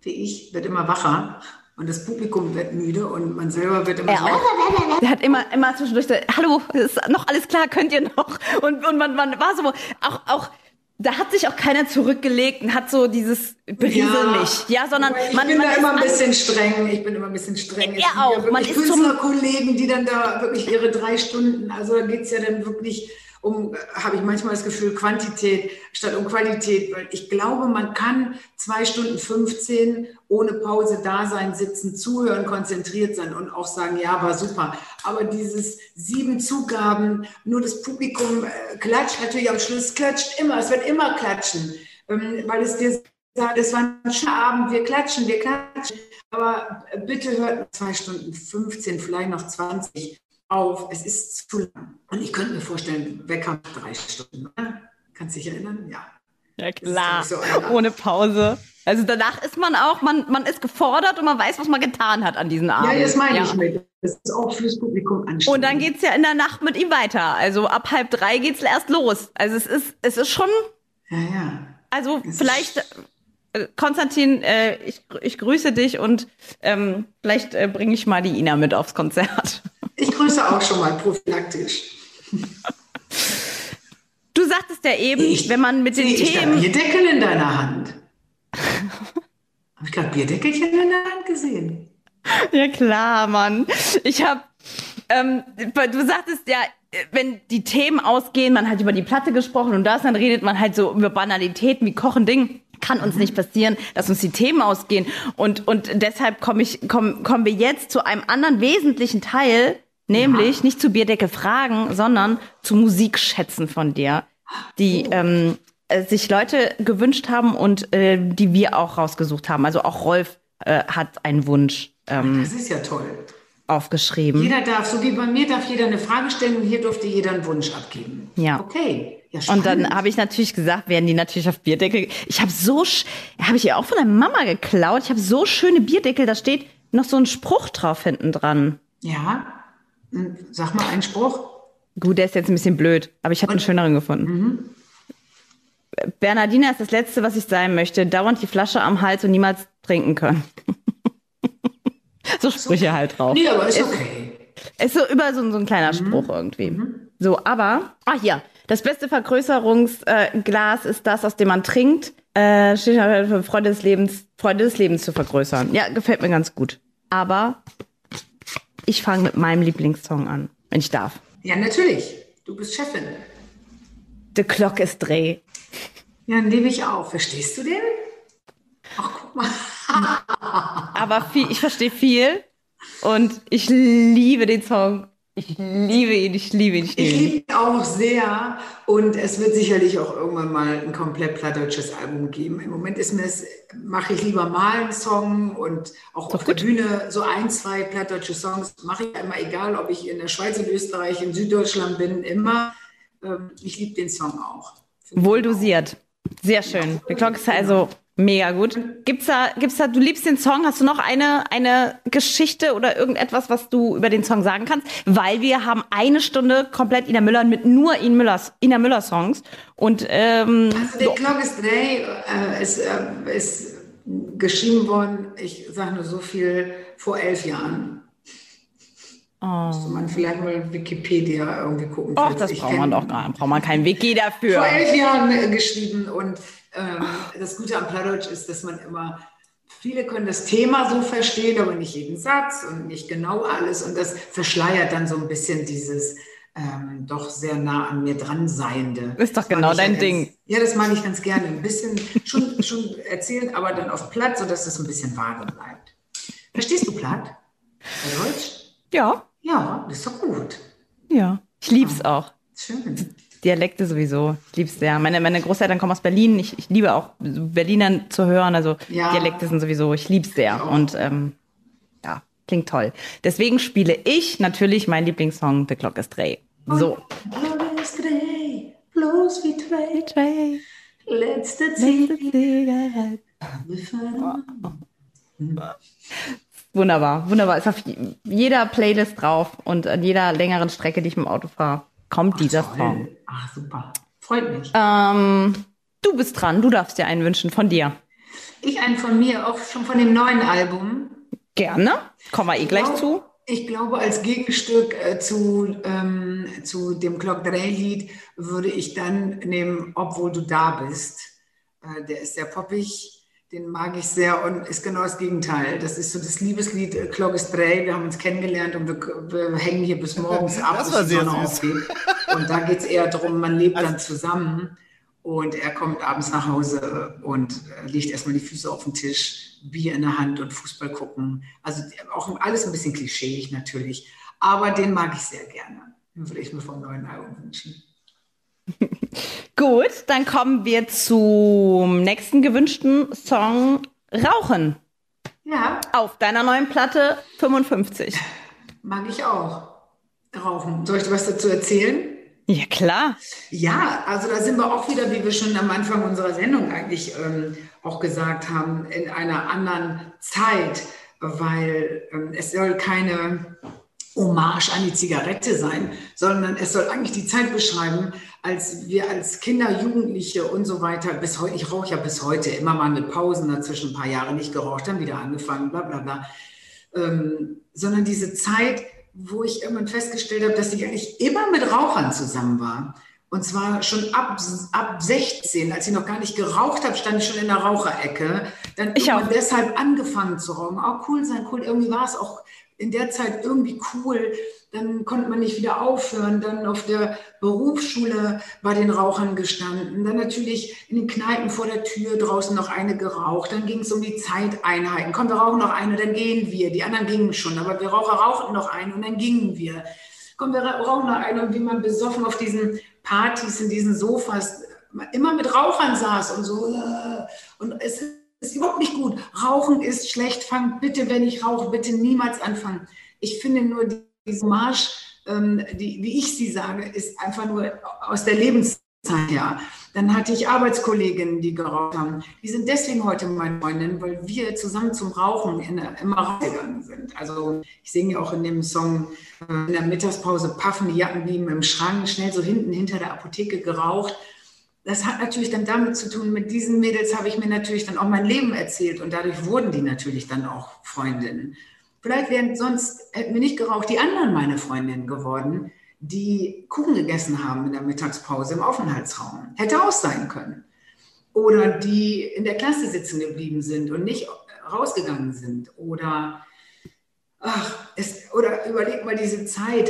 wie ich, wird immer wacher. Und das Publikum wird müde und man selber wird immer... Er auch. Der hat immer, immer zwischendurch gesagt, hallo, ist noch alles klar, könnt ihr noch? Und, und man, man war so, auch... auch da hat sich auch keiner zurückgelegt und hat so dieses Briesel nicht. Ja, sondern ich man, bin man da immer ein bisschen streng. Ich bin immer ein bisschen streng. Ja, auch. Ja man ist Künstlerkollegen, die dann da wirklich ihre drei Stunden, also da geht es ja dann wirklich um, habe ich manchmal das Gefühl, Quantität statt um Qualität. Weil ich glaube, man kann zwei Stunden fünfzehn ohne Pause da sein, sitzen, zuhören, konzentriert sein und auch sagen, ja, war super. Aber dieses sieben Zugaben, nur das Publikum äh, klatscht natürlich am Schluss, klatscht immer, es wird immer klatschen, ähm, weil es dir sagt, es war ein schöner Abend, wir klatschen, wir klatschen. Aber bitte hört zwei Stunden fünfzehn, vielleicht noch zwanzig auf, es ist zu lang. Und ich könnte mir vorstellen, Wecker drei Stunden. Kannst du dich erinnern? Ja. Ja, klar. So ohne Pause. Also danach ist man auch, man, man ist gefordert und man weiß, was man getan hat an diesen Abend. Ja, das meine ja. ich mit. Das ist auch fürs Publikum anstrengend. Und dann geht es ja in der Nacht mit ihm weiter. Also ab halb drei geht es erst los. Also es ist, es ist schon... Ja, ja. Also es vielleicht... Konstantin, äh, ich, ich grüße dich und ähm, vielleicht äh, bringe ich mal die Ina mit aufs Konzert. Ich grüße auch schon mal prophylaktisch. Du sagtest ja eben, ich, wenn man mit den ich Themen... Ich habe Bierdeckel in deiner Hand. Habe ich gerade Bierdeckelchen in der Hand gesehen? Ja klar, Mann. Ich habe... Ähm, du sagtest ja, wenn die Themen ausgehen, man hat über die Platte gesprochen und das, dann redet man halt so über Banalitäten wie Kochen, Ding. Kann uns nicht passieren, dass uns die Themen ausgehen. Und, und deshalb komme ich, komm, kommen wir jetzt zu einem anderen wesentlichen Teil, nämlich ja. nicht zu Bierdecke Fragen, sondern zu Musikschätzen von dir, die oh. ähm, sich Leute gewünscht haben und äh, die wir auch rausgesucht haben. Also auch Rolf äh, hat einen Wunsch ähm, das ist ja toll. Aufgeschrieben. Jeder darf, so wie bei mir darf jeder eine Frage stellen und hier durfte jeder einen Wunsch abgeben. Ja. Okay. Ja, und dann habe ich natürlich gesagt, werden die natürlich auf Bierdeckel. Ich habe so, habe ich ihr auch von der Mama geklaut. Ich habe so schöne Bierdeckel, da steht noch so ein Spruch drauf hinten dran. Ja, sag mal einen Spruch. Gut, der ist jetzt ein bisschen blöd, aber ich habe einen schöneren gefunden. Mhm. Bernardina ist das Letzte, was ich sein möchte. Dauernd die Flasche am Hals und niemals trinken können. so Sprüche okay. halt drauf. Nee, aber ist okay. Ist, ist so über so, so ein kleiner mhm. Spruch irgendwie. Mhm. So, aber, ah hier. Das beste Vergrößerungsglas äh, ist das, aus dem man trinkt. Äh, steht für Freude des Lebens, Freude des Lebens zu vergrößern. Ja, gefällt mir ganz gut. Aber ich fange mit meinem Lieblingssong an, wenn ich darf. Ja, natürlich. Du bist Chefin. The Clock is Dreh. Ja, dann nehme ich auf. Verstehst du den? Ach, guck mal. Aber viel, ich verstehe viel und ich liebe den Song. Ich liebe ihn, ich liebe ihn. Ich liebe ihn, ich liebe ihn auch sehr. Und es wird sicherlich auch irgendwann mal ein komplett plattdeutsches Album geben. Im Moment ist mir das, mache ich lieber mal einen Song und auch auf der Bühne so ein, zwei plattdeutsche Songs mache ich immer, egal ob ich in der Schweiz, in Österreich, in Süddeutschland bin, immer. Ich liebe den Song auch. Wohl dosiert. Sehr schön. Die Glocke ist also mega gut. Gibt's da, gibt's da, du liebst den Song, hast du noch eine, eine Geschichte oder irgendetwas, was du über den Song sagen kannst? Weil wir haben eine Stunde komplett Ina Müller mit nur Ina Müllers, Ina Müller Songs. Und, ähm, also der Clock is Dreh äh, ist, äh, ist geschrieben worden, ich sage nur so viel, vor elf Jahren. Oh. Müsste man vielleicht mal Wikipedia irgendwie gucken. Och, das braucht man doch gar nicht. Braucht man keinen Wiki dafür. Vor elf Jahren geschrieben und ähm, das Gute am Plattdeutsch ist, dass man immer, viele können das Thema so verstehen, aber nicht jeden Satz und nicht genau alles und das verschleiert dann so ein bisschen dieses ähm, doch sehr nah an mir dran Seiende. Ist doch genau dein ja Ding. Ganz, ja, das mag ich ganz gerne. Ein bisschen schon, schon erzählen, aber dann auf Platt, sodass es ein bisschen vage bleibt. Verstehst du Platt? Plattdeutsch? Ja. Ja, das ist doch gut. Ja, ich lieb's ah, auch. Schön. Dialekte sowieso, ich lieb's sehr. Meine, meine Großeltern kommen aus Berlin, ich, ich liebe auch Berlinern zu hören, also ja. Dialekte sind sowieso, ich lieb's sehr. Ja. Und ähm, ja, klingt toll. Deswegen spiele ich natürlich meinen Lieblingssong The Clock is Dreh. So. The Clock is Dreh, bloß wie Dreh. Letzte Zigarette. Wunderbar, wunderbar. Ist auf jeder Playlist drauf und an jeder längeren Strecke, die ich mit dem Auto fahre, kommt Ach, dieser toll. Song. Ach, super. Freut mich. Ähm, du bist dran. Du darfst dir einen wünschen von dir. Ich einen von mir, auch schon von dem neuen Album. Gerne. Kommen wir eh gleich glaub, zu. Ich glaube, als Gegenstück äh, zu, ähm, zu dem Clock Dreh-Lied würde ich dann nehmen, Obwohl du da bist. Äh, der ist sehr poppig. Den mag ich sehr und ist genau das Gegenteil. Das ist so das Liebeslied Clock is Dreh. Wir haben uns kennengelernt und wir, wir hängen hier bis morgens ab. Das war sehr süß. Und da geht es eher darum, man lebt also, dann zusammen und er kommt abends nach Hause und legt erstmal die Füße auf den Tisch, Bier in der Hand und Fußball gucken. Also auch alles ein bisschen klischeeig natürlich, aber den mag ich sehr gerne. Den würde ich mir vom neuen Album wünschen. Gut, dann kommen wir zum nächsten gewünschten Song, Rauchen. Ja. Auf deiner neuen Platte fünfundfünfzig. Mag ich auch. Rauchen. Soll ich dir was dazu erzählen? Ja, klar. Ja, also da sind wir auch wieder, wie wir schon am Anfang unserer Sendung eigentlich ähm, auch gesagt haben, in einer anderen Zeit, weil ähm, es soll keine Hommage an die Zigarette sein, sondern es soll eigentlich die Zeit beschreiben, als wir als Kinder, Jugendliche und so weiter, bis heute, ich rauche ja bis heute immer mal mit Pausen dazwischen, ein paar Jahre nicht geraucht, dann wieder angefangen, bla bla bla, ähm, sondern diese Zeit, wo ich irgendwann festgestellt habe, dass ich eigentlich immer mit Rauchern zusammen war Und zwar schon ab, ab sechzehn, als ich noch gar nicht geraucht habe, stand ich schon in der Raucherecke. Dann ich habe deshalb angefangen zu rauchen. Auch cool sein, cool. Irgendwie war es auch in der Zeit irgendwie cool. Dann konnte man nicht wieder aufhören. Dann auf der Berufsschule bei den Rauchern gestanden. Dann natürlich in den Kneipen vor der Tür draußen noch eine geraucht. Dann ging es um die Zeiteinheiten. Komm, wir rauchen noch eine, dann gehen wir. Die anderen gingen schon, aber wir Raucher rauchten noch eine und dann gingen wir. Komm, wir rauchen noch eine. Und wie man besoffen auf diesen Partys, in diesen Sofas, immer mit Rauchern saß und so. Und es ist überhaupt nicht gut. Rauchen ist schlecht. Fang bitte, wenn ich rauche, bitte niemals anfangen. Ich finde nur, die Diese Marsch, ähm, die, wie ich sie sage, ist einfach nur aus der Lebenszeit her. Dann hatte ich Arbeitskolleginnen, die geraucht haben. Die sind deswegen heute meine Freundin, weil wir zusammen zum Rauchen in der, immer rausgegangen sind. Also ich singe ja auch in dem Song, äh, in der Mittagspause paffen, die Jacken blieben im Schrank, schnell so hinten hinter der Apotheke geraucht. Das hat natürlich dann damit zu tun, mit diesen Mädels habe ich mir natürlich dann auch mein Leben erzählt und dadurch wurden die natürlich dann auch Freundinnen. Vielleicht wären sonst, hätten wir nicht geraucht, die anderen meine Freundinnen geworden, die Kuchen gegessen haben in der Mittagspause im Aufenthaltsraum. Hätte auch sein können. Oder die in der Klasse sitzen geblieben sind und nicht rausgegangen sind. Oder, ach, es, oder überleg mal diese Zeit,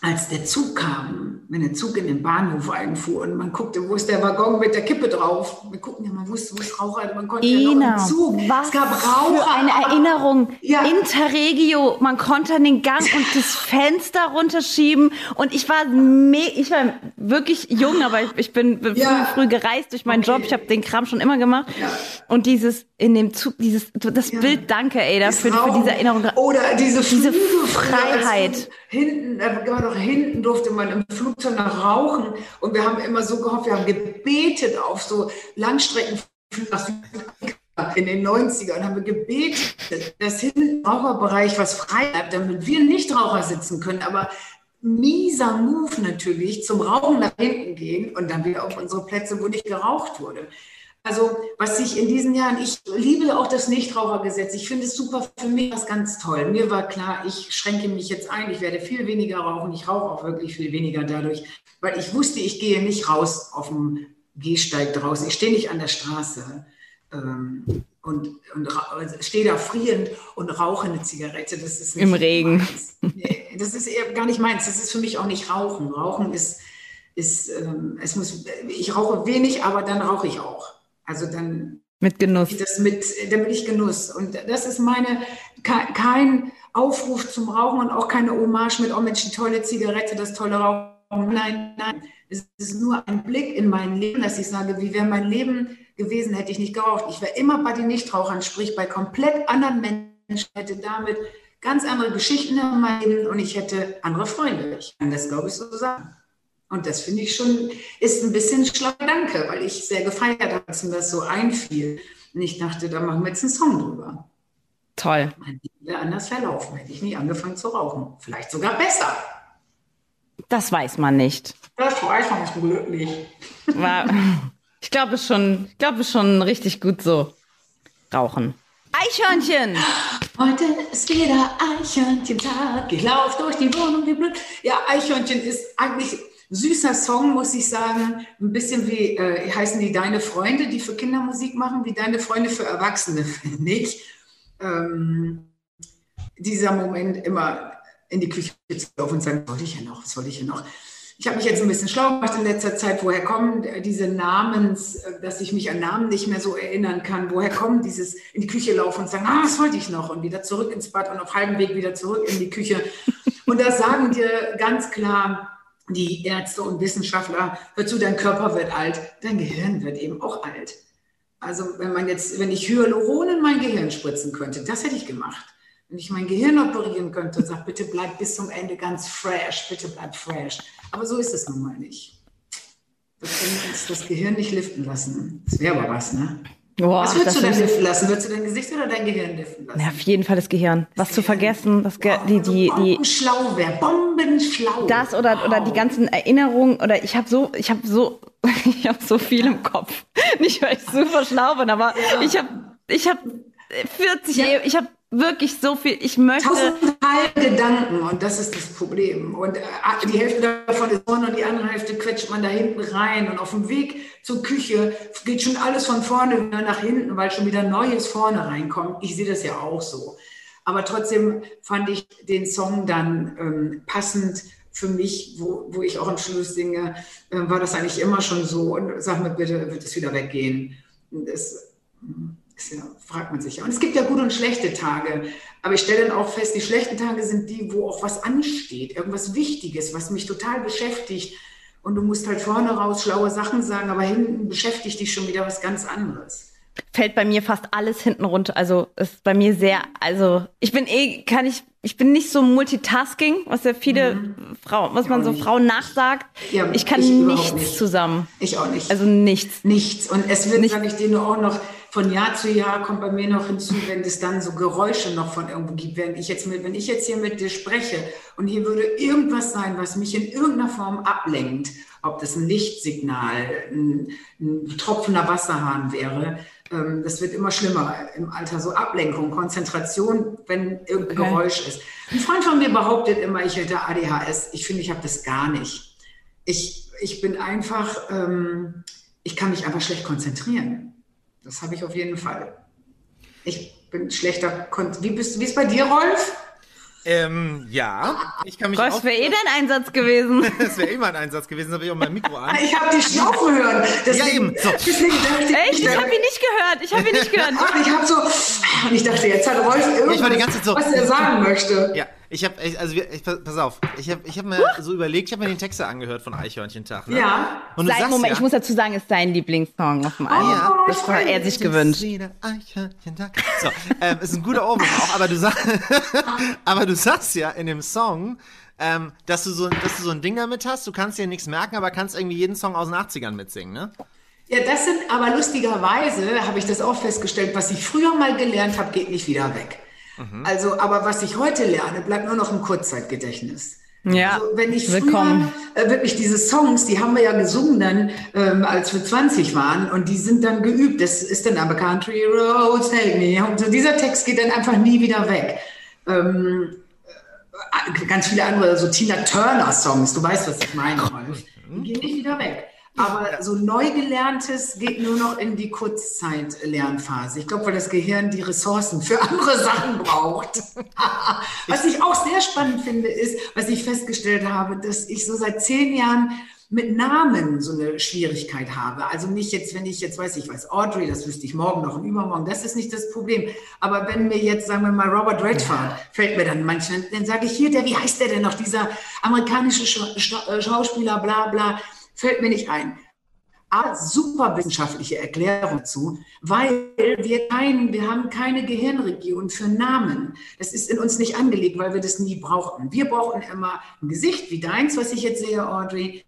als der Zug kam, wenn der Zug in den Bahnhof einfuhr und man guckte, wo ist der Waggon mit der Kippe drauf? Wir guckten ja, man wusste, wo es Raucher, man konnte Ina, ja noch im Zug. Was es gab Raucher. Für eine Erinnerung. Ja. Interregio, man konnte an den Gang und das Fenster runterschieben und ich war, me- ich war wirklich jung, aber ich, ich bin ja. früh, früh gereist durch meinen okay. Job, ich habe den Kram schon immer gemacht ja. und dieses in dem Zug, dieses, das ja. Bild, danke, ey, dafür, für diese Erinnerung. Oder diese, diese Freiheit. Hinten, da war doch hinten, durfte man im Flugzeug noch rauchen und wir haben immer so gehofft, wir haben gebetet auf so Langstreckenflüge nach Südafrika in den neunzigern, haben wir gebetet, dass hinten im Raucherbereich was frei bleibt, damit wir nicht Raucher sitzen können, aber mieser Move natürlich, zum Rauchen nach hinten gehen und dann wieder auf unsere Plätze, wo nicht geraucht wurde. Also, was ich in diesen Jahren, ich liebe auch das Nichtrauchergesetz. Ich finde es super, für mich war es ganz toll. Mir war klar, ich schränke mich jetzt ein, ich werde viel weniger rauchen. Ich rauche auch wirklich viel weniger dadurch, weil ich wusste, ich gehe nicht raus auf dem Gehsteig draußen. Ich stehe nicht an der Straße ähm, und, und ra- stehe da frierend und rauche eine Zigarette. Das ist nicht im Regen. Nee, das ist eher gar nicht meins. Das ist für mich auch nicht Rauchen. Rauchen ist, ist ähm, es muss, ich rauche wenig, aber dann rauche ich auch. Also dann mit Genuss. Das mit, dann bin ich Genuss. Und das ist meine, kein Aufruf zum Rauchen und auch keine Hommage mit, oh Mensch, die tolle Zigarette, das tolle Rauchen. Nein, nein. Es ist nur ein Blick in mein Leben, dass ich sage, wie wäre mein Leben gewesen, hätte ich nicht geraucht. Ich wäre immer bei den Nichtrauchern, sprich bei komplett anderen Menschen, hätte damit ganz andere Geschichten in meinem Leben und ich hätte andere Freunde. Ich kann das, glaube ich, so sagen. Und das finde ich schon, ist ein bisschen schlauer Gedanke, weil ich sehr gefeiert habe, dass mir das so einfiel. Und ich dachte, da machen wir jetzt einen Song drüber. Toll. Mein Leben wäre anders verlaufen, hätte ich nie angefangen zu rauchen. Vielleicht sogar besser. Das weiß man nicht. Das weiß man nicht glücklich. War, ich glaube schon, ich glaube schon richtig gut so. Rauchen. Eichhörnchen! Heute ist wieder Eichhörnchen-Tag. Ich laufe durch die Wohnung wie blöd. Ja, Eichhörnchen ist eigentlich süßer Song, muss ich sagen, ein bisschen wie, äh, heißen die Deine Freunde, die für Kindermusik machen, wie Deine Freunde für Erwachsene, finde ich. Ähm, dieser Moment, immer in die Küche zu laufen und sagen, was wollte ich ja noch, was wollte ich ja noch. Ich habe mich jetzt ein bisschen schlau gemacht in letzter Zeit, woher kommen diese Namens, dass ich mich an Namen nicht mehr so erinnern kann, woher kommen dieses in die Küche laufen und sagen, ah, was wollte ich noch und wieder zurück ins Bad und auf halbem Weg wieder zurück in die Küche. Und da sagen dir ganz klar, die Ärzte und Wissenschaftler, hör zu, dein Körper wird alt, dein Gehirn wird eben auch alt. Also wenn man jetzt, wenn ich Hyaluron in mein Gehirn spritzen könnte, das hätte ich gemacht. Wenn ich mein Gehirn operieren könnte und sage, bitte bleib bis zum Ende ganz fresh, bitte bleib fresh. Aber so ist es nun mal nicht. Wir können uns das Gehirn nicht liften lassen. Das wäre aber was, ne? Boah, was würdest du denn liften lassen? Würdest du dein Gesicht oder dein Gehirn liften lassen? Na, auf jeden Fall das Gehirn. Das was Gehirn. Zu vergessen. Das Ge- oh, die, die, also bombenschlau wäre. Bombenschlau. Das oder, wow. oder die ganzen Erinnerungen. Oder ich habe so, ich habe so, ich habe so viel im Kopf. Nicht, weil ich super schlau bin, aber ja. ich habe ich hab vierzig, ja. ich habe wirklich so viel. Ich möchte Gedanken, und das ist das Problem. Und die Hälfte davon ist vorne und die andere Hälfte quetscht man da hinten rein. Und auf dem Weg zur Küche geht schon alles von vorne wieder nach hinten, weil schon wieder Neues vorne reinkommt. Ich sehe das ja auch so. Aber trotzdem fand ich den Song dann ähm, passend für mich, wo, wo ich auch am Schluss singe, äh, war das eigentlich immer schon so. Und sag mir bitte, wird es wieder weggehen? Und das, ja, fragt man sich ja. Und es gibt ja gute und schlechte Tage. Aber ich stelle dann auch fest, die schlechten Tage sind die, wo auch was ansteht, irgendwas Wichtiges, was mich total beschäftigt. Und du musst halt vorne raus schlaue Sachen sagen, aber hinten beschäftigt dich schon wieder was ganz anderes. Fällt bei mir fast alles hinten runter. Also ist bei mir sehr, also ich bin eh, kann ich, ich bin nicht so Multitasking, was ja viele mhm. Frauen, was ich man so nicht. Frauen nachsagt. Ja, ich kann ich nichts nicht. zusammen. Ich auch nicht. Also nichts. Nichts. Und es wird, sage ich dir, nur auch noch von Jahr zu Jahr kommt bei mir noch hinzu, wenn es dann so Geräusche noch von irgendwo gibt. Wenn ich jetzt mit, wenn ich jetzt hier mit dir spreche und hier würde irgendwas sein, was mich in irgendeiner Form ablenkt, ob das ein Lichtsignal, ein, ein tropfender Wasserhahn wäre, das wird immer schlimmer im Alter, so Ablenkung, Konzentration, wenn irgendein okay. Geräusch ist. Ein Freund von mir behauptet immer, ich hätte A D H S. Ich finde, ich habe das gar nicht. Ich, ich bin einfach, ähm, ich kann mich einfach schlecht konzentrieren. Das habe ich auf jeden Fall. Ich bin schlechter Kon- Wie bist, wie ist bei dir, Rolf? Ähm, ja, ich kann mich Rolf, auch... Das wäre eh dein Einsatz gewesen. Das wäre eh mein Einsatz gewesen, da habe ich auch mein Mikro an. Ich habe die Schnaufe hören. Deswegen, ja, eben. So. Deswegen dachte ich, echt? Ich habe ihn nicht gehört, ich habe ihn nicht gehört. Und ich habe so... Und ich dachte, jetzt hat Rolf irgendwas, ich war die ganze Zeit so, was er sagen möchte. Ja, ich habe... Also, ich, pass auf. Ich habe ich hab mir huh? so überlegt, ich habe mir den Text angehört von Eichhörnchen-Tag. Ne? Ja. Und du Sein, sagst, Moment, ja. Ich muss dazu sagen, ist sein Lieblingssong auf dem Album. Oh, ja. Das hat er sich gewünscht. Eichhörnchen-Tag. So, ähm, ist ein guter Ohrwurm auch, aber du sagst... aber du Du sagst ja in dem Song, ähm, dass, du so, dass du so ein Ding damit hast, du kannst dir nichts merken, aber kannst irgendwie jeden Song aus den achtzigern mitsingen, ne? Ja, das sind aber lustigerweise, habe ich das auch festgestellt, was ich früher mal gelernt habe, geht nicht wieder weg. Mhm. Also, aber was ich heute lerne, bleibt nur noch im Kurzzeitgedächtnis. Ja, also, wenn ich willkommen. Früher, äh, wirklich diese Songs, die haben wir ja gesungen dann, ähm, als wir zwanzig waren und die sind dann geübt. Das ist dann aber Country Roads, take me. Und so dieser Text geht dann einfach nie wieder weg. Ähm, ganz viele andere, so Tina Turner-Songs, du weißt, was ich meine, die gehen nicht wieder weg. Aber so neu gelerntes geht nur noch in die Kurzzeit-Lernphase. Ich glaube, weil das Gehirn die Ressourcen für andere Sachen braucht. Was ich auch sehr spannend finde, ist, was ich festgestellt habe, dass ich so seit zehn Jahren mit Namen so eine Schwierigkeit habe. Also nicht jetzt, wenn ich jetzt weiß, ich weiß Audrey, das wüsste ich morgen noch und übermorgen, das ist nicht das Problem. Aber wenn mir jetzt, sagen wir mal, Robert Redford ja. fällt mir dann manchmal, dann sage ich hier, der, wie heißt der denn noch, dieser amerikanische Schauspieler, bla bla, fällt mir nicht ein. Aber super wissenschaftliche Erklärung zu, weil wir kein, wir haben keine Gehirnregion für Namen. Das ist in uns nicht angelegt, weil wir das nie brauchten. Wir brauchen immer ein Gesicht wie deins, was ich jetzt sehe, Audrey,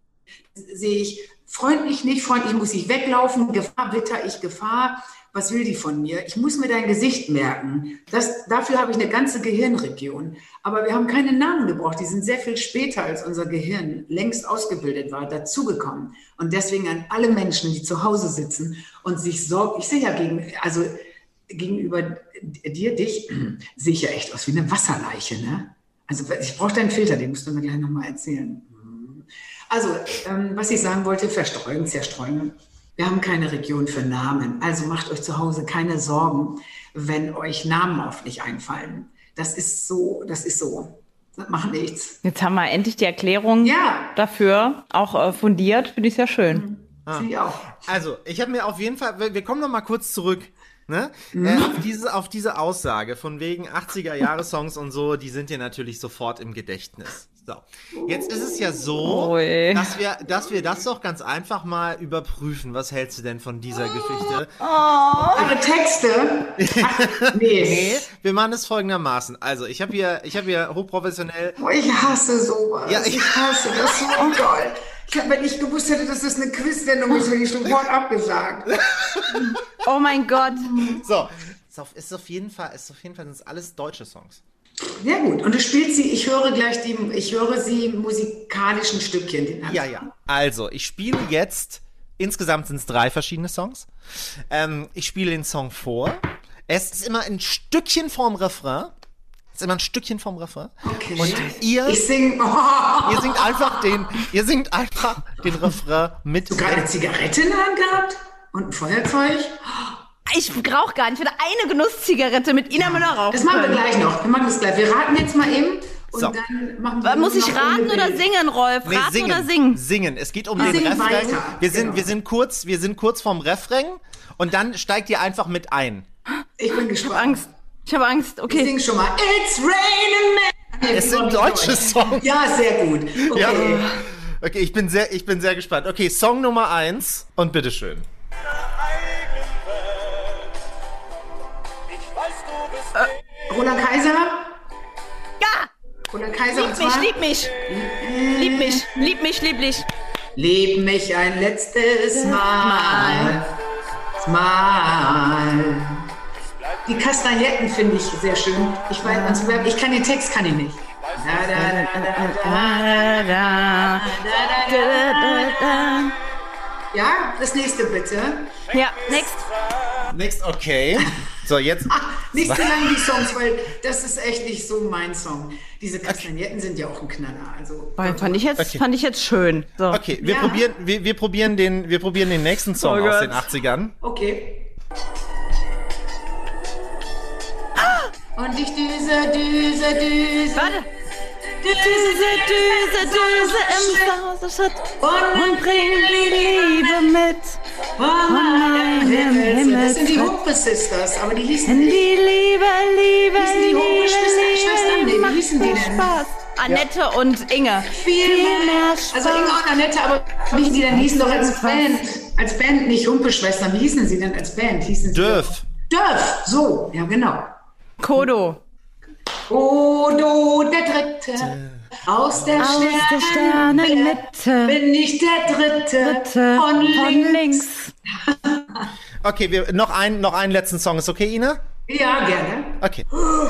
sehe ich freundlich, nicht freundlich, muss ich weglaufen, Gefahr, witter ich Gefahr, was will die von mir? Ich muss mir dein Gesicht merken. Das, dafür habe ich eine ganze Gehirnregion. Aber wir haben keine Namen gebraucht, die sind sehr viel später, als unser Gehirn längst ausgebildet war, dazugekommen. Und deswegen an alle Menschen, die zu Hause sitzen und sich sorgen, ich sehe ja gegen, also gegenüber dir, dich, sehe ich ja echt aus wie eine Wasserleiche, ne? Also ich brauche deinen Filter, den musst du mir gleich nochmal erzählen. Also, ähm, was ich sagen wollte, verstreuen, zerstreuen. Wir haben keine Region für Namen. Also macht euch zu Hause keine Sorgen, wenn euch Namen oft nicht einfallen. Das ist so, das ist so. Das macht nichts. Jetzt haben wir endlich die Erklärung ja. dafür, auch äh, fundiert. Finde ich sehr schön. Mhm. Ah. Finde ich auch. Also, ich habe mir auf jeden Fall, wir kommen noch mal kurz zurück. Ne? Mhm. Äh, auf, diese, auf diese Aussage von wegen achtziger-Jahre-Songs und so, die sind ja natürlich sofort im Gedächtnis. So. Jetzt ist es ja so, Ui. dass wir, dass wir das doch ganz einfach mal überprüfen. Was hältst du denn von dieser oh, Geschichte? Oh. Eure Texte? Ach, nee. nee. Wir machen es folgendermaßen. Also, ich habe hier, ich habe hier hochprofessionell. Oh, ich hasse sowas. Ja, ich, ich hasse das so doll. Ich hab, wenn ich gewusst hätte, dass das eine Quiz-Sendung ist, hätte ich sofort abgesagt. Oh mein Gott. So, ist auf, ist auf jeden Fall, ist auf jeden Fall sind alles deutsche Songs. Sehr gut. Und du spielst sie, ich höre gleich die, ich höre sie musikalischen Stückchen. Den ja, ja. Also, ich spiele jetzt, insgesamt sind es drei verschiedene Songs. Ähm, ich spiele den Song vor. Es ist immer ein Stückchen vorm Refrain. ist immer ein Stückchen vom Refrain. Okay. Und ihr, ich sing, oh. ihr singt einfach den, ihr singt einfach den Refrain mit. Hast du gerade eine Zigarette in der Hand gehabt? Und ein Feuerzeug? Ich rauche gar nicht. Ich würde eine Genusszigarette mit Ina Müller rauchen. Das machen wir gleich noch. Wir machen das gleich. Wir raten jetzt mal eben. Und so. Dann machen wir Muss ich raten oder singen, Rolf? Nee, raten singen, oder singen? Singen. Es geht um wir den Refrain. Weiter. Wir sind, genau. wir sind kurz, wir sind kurz vorm Refrain und dann steigt ihr einfach mit ein. Ich bin gespannt. Ich habe Angst. Ich habe Angst. Okay. Ich singe schon mal. It's raining men. Es sind deutsche Songs. Ja, sehr gut. Okay. Ja. Okay, ich bin sehr, ich bin sehr gespannt. Okay, Song Nummer eins und bitteschön. Äh. Roland Kaiser? Ja! Roland Kaiser lieb und zwar? Mich, lieb mich, äh. lieb mich, lieb mich, lieb mich. Lieb mich ein letztes Mal. Mal. Die Kastagnetten finde ich sehr schön. Ich weiß, also, ich kann den Text, kann ich nicht. Ja, das nächste bitte. Ja, next. Next, okay. So, jetzt. Ach, nicht so lange die Songs, weil das ist echt nicht so mein Song. Diese Kastagnetten okay. sind ja auch ein Knaller. Also, fand, ich jetzt, okay. fand ich jetzt schön. So. Okay, wir, ja. probieren, wir, wir, probieren den, wir probieren den nächsten Song oh aus Gott. den achtzigern. Okay. Ah! Und ich düse, düse, düse. Warte. Düse, düse, düse im Sausschritt und bring die Liebe mit. Von Himmel, Himmel. Das sind die Hupe-Sisters, aber die hießen nicht. Die Liebe, Liebe, hießen die Hupe-Schwestern? Nee, wie hießen die denn? Annette ja. und Inge. Viel, Viel mehr Spaß. Also Inge und Annette, aber wie die denn hießen doch als Band, als Band nicht Hupe-Schwestern. Wie hießen sie denn als Band? Hießen sie Dörf. Dörf, so, ja genau. Kodo. Odo, der Dritte, aus der, aus der Sternenmitte, bin ich der Dritte, Dritte von, von links. links. Okay, wir, noch, ein, noch einen letzten Song, ist okay, Ina? Ja, gerne. Okay. Oh.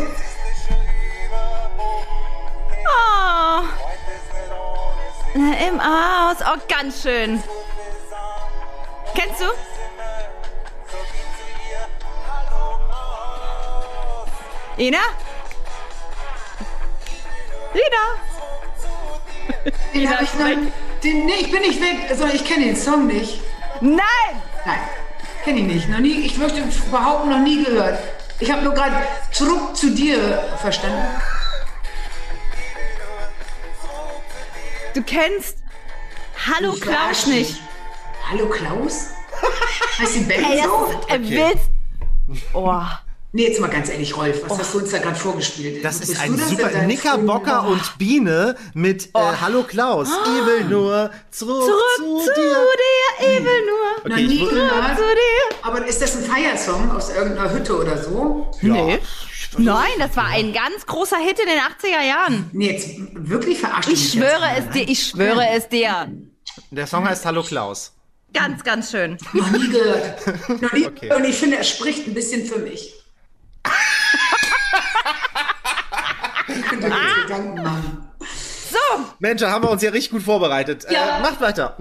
Im Haus, oh, ganz schön. Kennst du? Ina? Ina! Den hab ich noch. Den, nee, ich bin nicht weg. Also ich kenne den Song nicht. Nein! Nein, kenne ich nicht. Noch nie, ich möchte behaupten, noch nie gehört. Ich habe nur gerade zurück zu dir verstanden. Du kennst Hallo Klaus nicht. Hallo Klaus? Heißt die Band hey, so? Er okay. will's. Oh. Nee, jetzt mal ganz ehrlich, Rolf, was oh. hast du uns da gerade vorgespielt? Das Bist ist ein das super Knickerbocker Film? und Biene mit oh. äh, Hallo Klaus. Oh. Ich will nur zurück, zurück zu, zu dir. dir. Ich will nur okay, noch nie ich gehört. Zu dir. Aber ist das ein Feiersong aus irgendeiner Hütte oder so? Ja. Nee. Nein, das war ein ganz großer Hit in den achtziger Jahren. Nee, jetzt wirklich verarscht. Ich schwöre es mal. dir, ich schwöre ja. es dir. Der Song heißt Hallo Klaus. Ganz, ganz schön. Noch nie gehört. Noch nie. Okay. Und ich finde, er spricht ein bisschen für mich. Ich könnte mir jetzt Gedanken machen. So. Mensch, da haben wir uns ja richtig gut vorbereitet. Ja. Äh, macht weiter.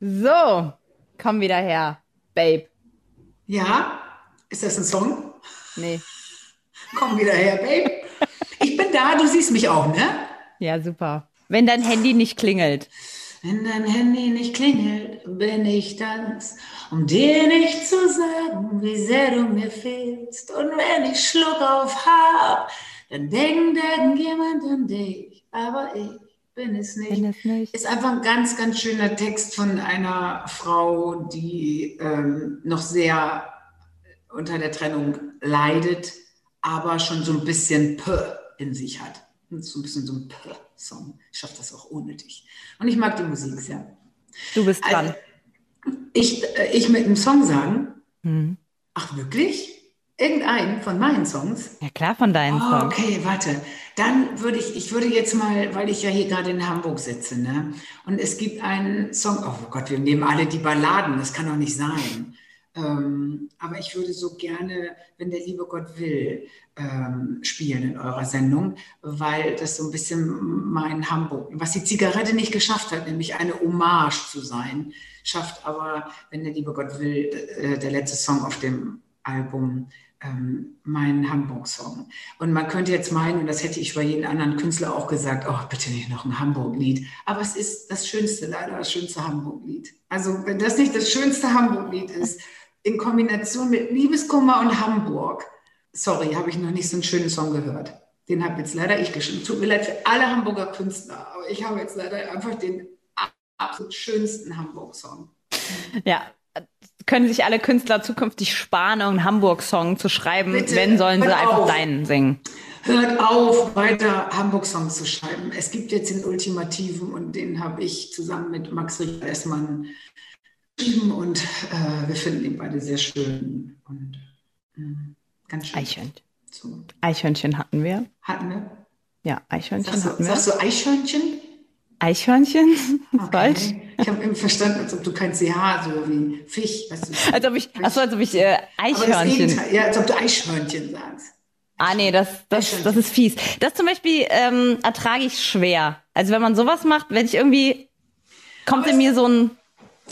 So, komm wieder her, Babe. Ja? Ist das ein Song? Nee. Komm wieder her, Babe. Ich bin da, du siehst mich auch, ne? Ja, super. Wenn dein Handy nicht klingelt. Wenn dein Handy nicht klingelt, bin ich das, um dir nicht zu sagen, wie sehr du mir fehlst. Und wenn ich Schluck auf hab, dann denkt irgendjemand an dich, aber ich bin es nicht. Bin es nicht. Ist einfach ein ganz, ganz schöner Text von einer Frau, die ähm, noch sehr unter der Trennung leidet, aber schon so ein bisschen P in sich hat. So ein bisschen so ein P. Song. Ich schaffe das auch ohne dich. Und ich mag die Musik sehr. Du bist dran. Also, ich, ich mit einem Song sagen, mhm. ach wirklich? Irgendeinen von meinen Songs? Ja klar, von deinen oh, Songs. Okay, warte. Dann würde ich, ich würde jetzt mal, weil ich ja hier gerade in Hamburg sitze, ne? Und es gibt einen Song, oh Gott, wir nehmen alle die Balladen, das kann doch nicht sein. Ähm, aber ich würde so gerne, wenn der liebe Gott will, ähm, spielen in eurer Sendung, weil das so ein bisschen mein Hamburg, was die Zigarette nicht geschafft hat, nämlich eine Hommage zu sein, schafft aber, wenn der liebe Gott will, äh, der letzte Song auf dem Album ähm, meinen Hamburg-Song. Und man könnte jetzt meinen, und das hätte ich bei jedem anderen Künstler auch gesagt, oh, bitte nicht noch ein Hamburg-Lied. Aber es ist das schönste, leider das schönste Hamburg-Lied. Also wenn das nicht das schönste Hamburg-Lied ist, in Kombination mit Liebeskummer und Hamburg. Sorry, habe ich noch nicht so einen schönen Song gehört. Den habe jetzt leider ich geschrieben. Tut mir leid für alle Hamburger Künstler, aber ich habe jetzt leider einfach den absolut schönsten Hamburg-Song. Ja, können sich alle Künstler zukünftig sparen, einen Hamburg-Song zu schreiben? Bitte, wenn, sollen sie einfach deinen singen. Hört auf, weiter Hamburg-Songs zu schreiben. Es gibt jetzt den ultimativen und den habe ich zusammen mit Max Richter-Essmann geschrieben und äh, wir finden ihn beide sehr schön und mh, ganz schön. Eichhörnchen. So. Eichhörnchen hatten wir. Hatten wir? Ja, Eichhörnchen sagst du, hatten wir. Sagst du Eichhörnchen? Eichhörnchen? Okay. Falsch. Ich habe eben verstanden, als ob du kein C H, so wie Fisch. Weißt du, als ob ich, achso, als ob ich äh, Eichhörnchen. Aber ja, als ob du Eichhörnchen sagst. Ah nee, das, das, das ist fies. Das zum Beispiel ähm, ertrage ich schwer. Also wenn man sowas macht, wenn ich irgendwie, kommt aber in mir so ein...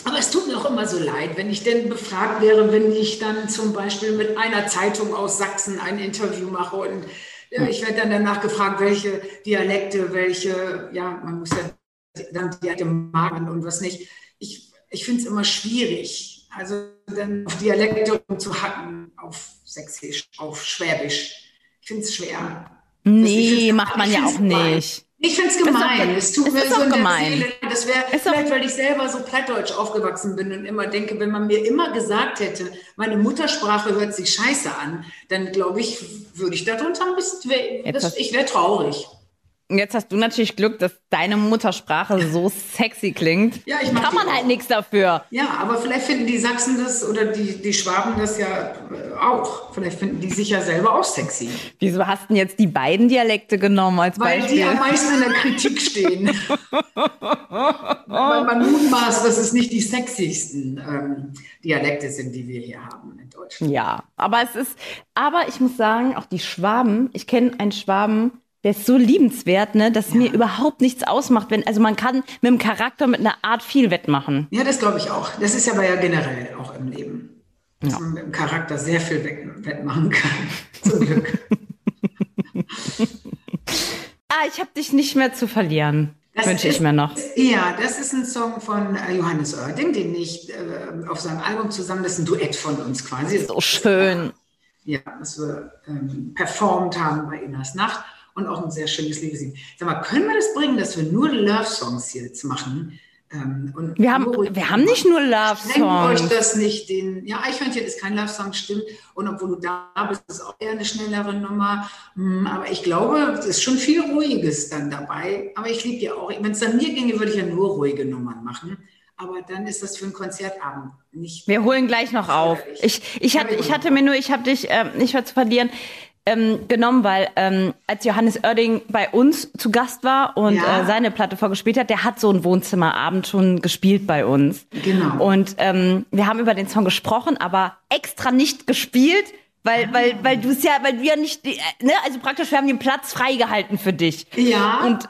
Aber es tut mir auch immer so leid, wenn ich denn befragt wäre, wenn ich dann zum Beispiel mit einer Zeitung aus Sachsen ein Interview mache und äh, ich werde dann danach gefragt, welche Dialekte, welche, ja, man muss ja dann Dialekte machen und was nicht. Ich, ich finde es immer schwierig, also dann auf Dialekte umzuhacken, auf Sächsisch, auf Schwäbisch. Ich finde es schwer. Nee, macht man ja auch nicht. Ich finde es gemein. Es tut mir so in der Seele. Das wäre vielleicht, weil ich selber so plattdeutsch aufgewachsen bin und immer denke, wenn man mir immer gesagt hätte, meine Muttersprache hört sich scheiße an, dann glaube ich, würde ich darunter ein bisschen, das, ich wäre traurig. Jetzt hast du natürlich Glück, dass deine Muttersprache so sexy klingt. Ja, ich kann man halt nichts dafür. Ja, aber vielleicht finden die Sachsen das oder die, die Schwaben das ja auch. Vielleicht finden die sich ja selber auch sexy. Wieso hast du jetzt die beiden Dialekte genommen als Weil Beispiel? Weil die am meisten in der Kritik stehen. Weil man mutmaßt, dass es nicht die sexigsten ähm, Dialekte sind, die wir hier haben in Deutschland. Ja, aber es ist, aber ich muss sagen, auch die Schwaben, ich kenne einen Schwaben, der ist so liebenswert, ne, dass ja. mir überhaupt nichts ausmacht. Wenn, also man kann mit dem Charakter, mit einer Art viel wettmachen. Ja, das glaube ich auch. Das ist ja aber ja generell auch im Leben, dass ja. man mit dem Charakter sehr viel wettmachen kann. Zum Glück. ah, ich habe dich nicht mehr zu verlieren. Das wünsche ist, ich mir noch. Ja, das ist ein Song von Johannes Oerding, den ich äh, auf seinem Album zusammen, das ist ein Duett von uns quasi. So schön. Ja, das wir ähm, performt haben bei Inas Nacht. Und auch ein sehr schönes Liebeslied. Sag mal, können wir das bringen, dass wir nur Love-Songs jetzt machen? Ähm, und wir haben, wir haben nicht nur Love-Songs. Schenkt euch das nicht den... Ja, Eichhörnchen ist kein Love-Song, stimmt. Und obwohl du da bist, ist auch eher eine schnellere Nummer. Aber ich glaube, es ist schon viel Ruhiges dann dabei. Aber ich liebe ja auch... Wenn es an mir ginge, würde ich ja nur ruhige Nummern machen. Aber dann ist das für einen Konzertabend nicht... Wir holen gleich noch auf. Ich, ich, hatte, ich hatte mir nur... Ich habe dich äh, nicht mehr zu verlieren... genommen, weil ähm, als Johannes Oerding bei uns zu Gast war und ja. äh, seine Platte vorgespielt hat, der hat so einen Wohnzimmerabend schon gespielt bei uns. Genau. Und ähm, wir haben über den Song gesprochen, aber extra nicht gespielt, weil ah. weil weil du es ja, weil wir nicht, ne, also praktisch wir haben den Platz freigehalten für dich. Ja. Und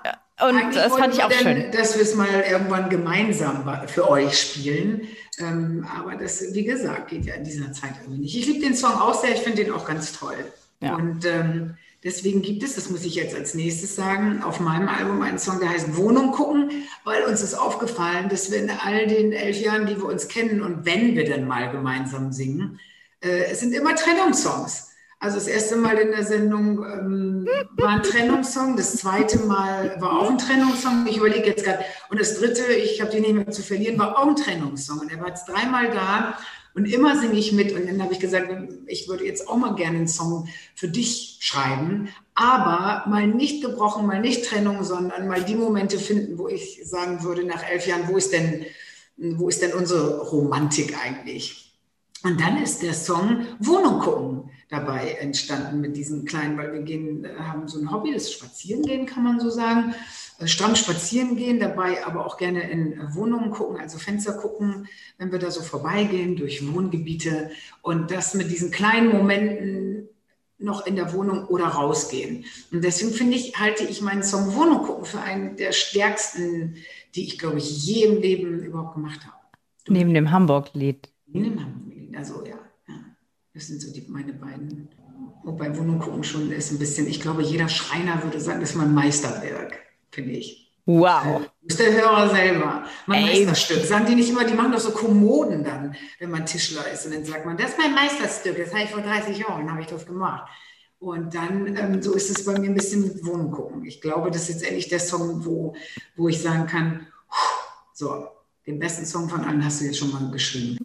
und eigentlich das fand ich auch denn, schön, dass wir es mal irgendwann gemeinsam für euch spielen. Ähm, aber das, wie gesagt, geht ja in dieser Zeit irgendwie nicht. Ich liebe den Song auch sehr, ich finde den auch ganz toll. Ja. Und ähm, deswegen gibt es, das muss ich jetzt als nächstes sagen, auf meinem Album einen Song, der heißt Wohnung gucken, weil uns ist aufgefallen, dass wir in all den elf Jahren, die wir uns kennen und wenn wir dann mal gemeinsam singen, äh, es sind immer Trennungssongs. Also das erste Mal in der Sendung ähm, war ein Trennungssong, das zweite Mal war auch ein Trennungssong, ich überlege jetzt gerade, und das dritte, ich habe den nicht mehr zu verlieren, war auch ein Trennungssong und er war jetzt dreimal da. Und immer singe ich mit. Und dann habe ich gesagt, ich würde jetzt auch mal gerne einen Song für dich schreiben. Aber mal nicht gebrochen, mal nicht Trennung, sondern mal die Momente finden, wo ich sagen würde, nach elf Jahren, wo ist denn, wo ist denn unsere Romantik eigentlich? Und dann ist der Song Wohnung gucken dabei entstanden mit diesem Kleinen, weil wir gehen, haben so ein Hobby, das Spazierengehen kann man so sagen. Stramm spazieren gehen, dabei aber auch gerne in Wohnungen gucken, also Fenster gucken, wenn wir da so vorbeigehen, durch Wohngebiete und das mit diesen kleinen Momenten noch in der Wohnung oder rausgehen. Und deswegen finde ich, halte ich meinen Song Wohnung gucken für einen der stärksten, die ich, glaube ich, je im Leben überhaupt gemacht habe. Du? Neben dem Hamburg-Lied. Neben dem Hamburg-Lied, also ja. Das sind so die, meine beiden. Wobei Wohnung gucken schon ist ein bisschen, ich glaube, jeder Schreiner würde sagen, das ist mein Meisterwerk, finde ich. Wow. Das ist der Hörer selber. Mein Ey. Meisterstück. Sagen die nicht immer, die machen doch so Kommoden dann, wenn man Tischler ist. Und dann sagt man, das ist mein Meisterstück, das habe ich vor dreißig Jahren, habe ich das gemacht. Und dann, ähm, so ist es bei mir ein bisschen mit Wohnen gucken. Ich glaube, das ist jetzt endlich der Song, wo, wo ich sagen kann, so, den besten Song von allen hast du jetzt schon mal geschrieben.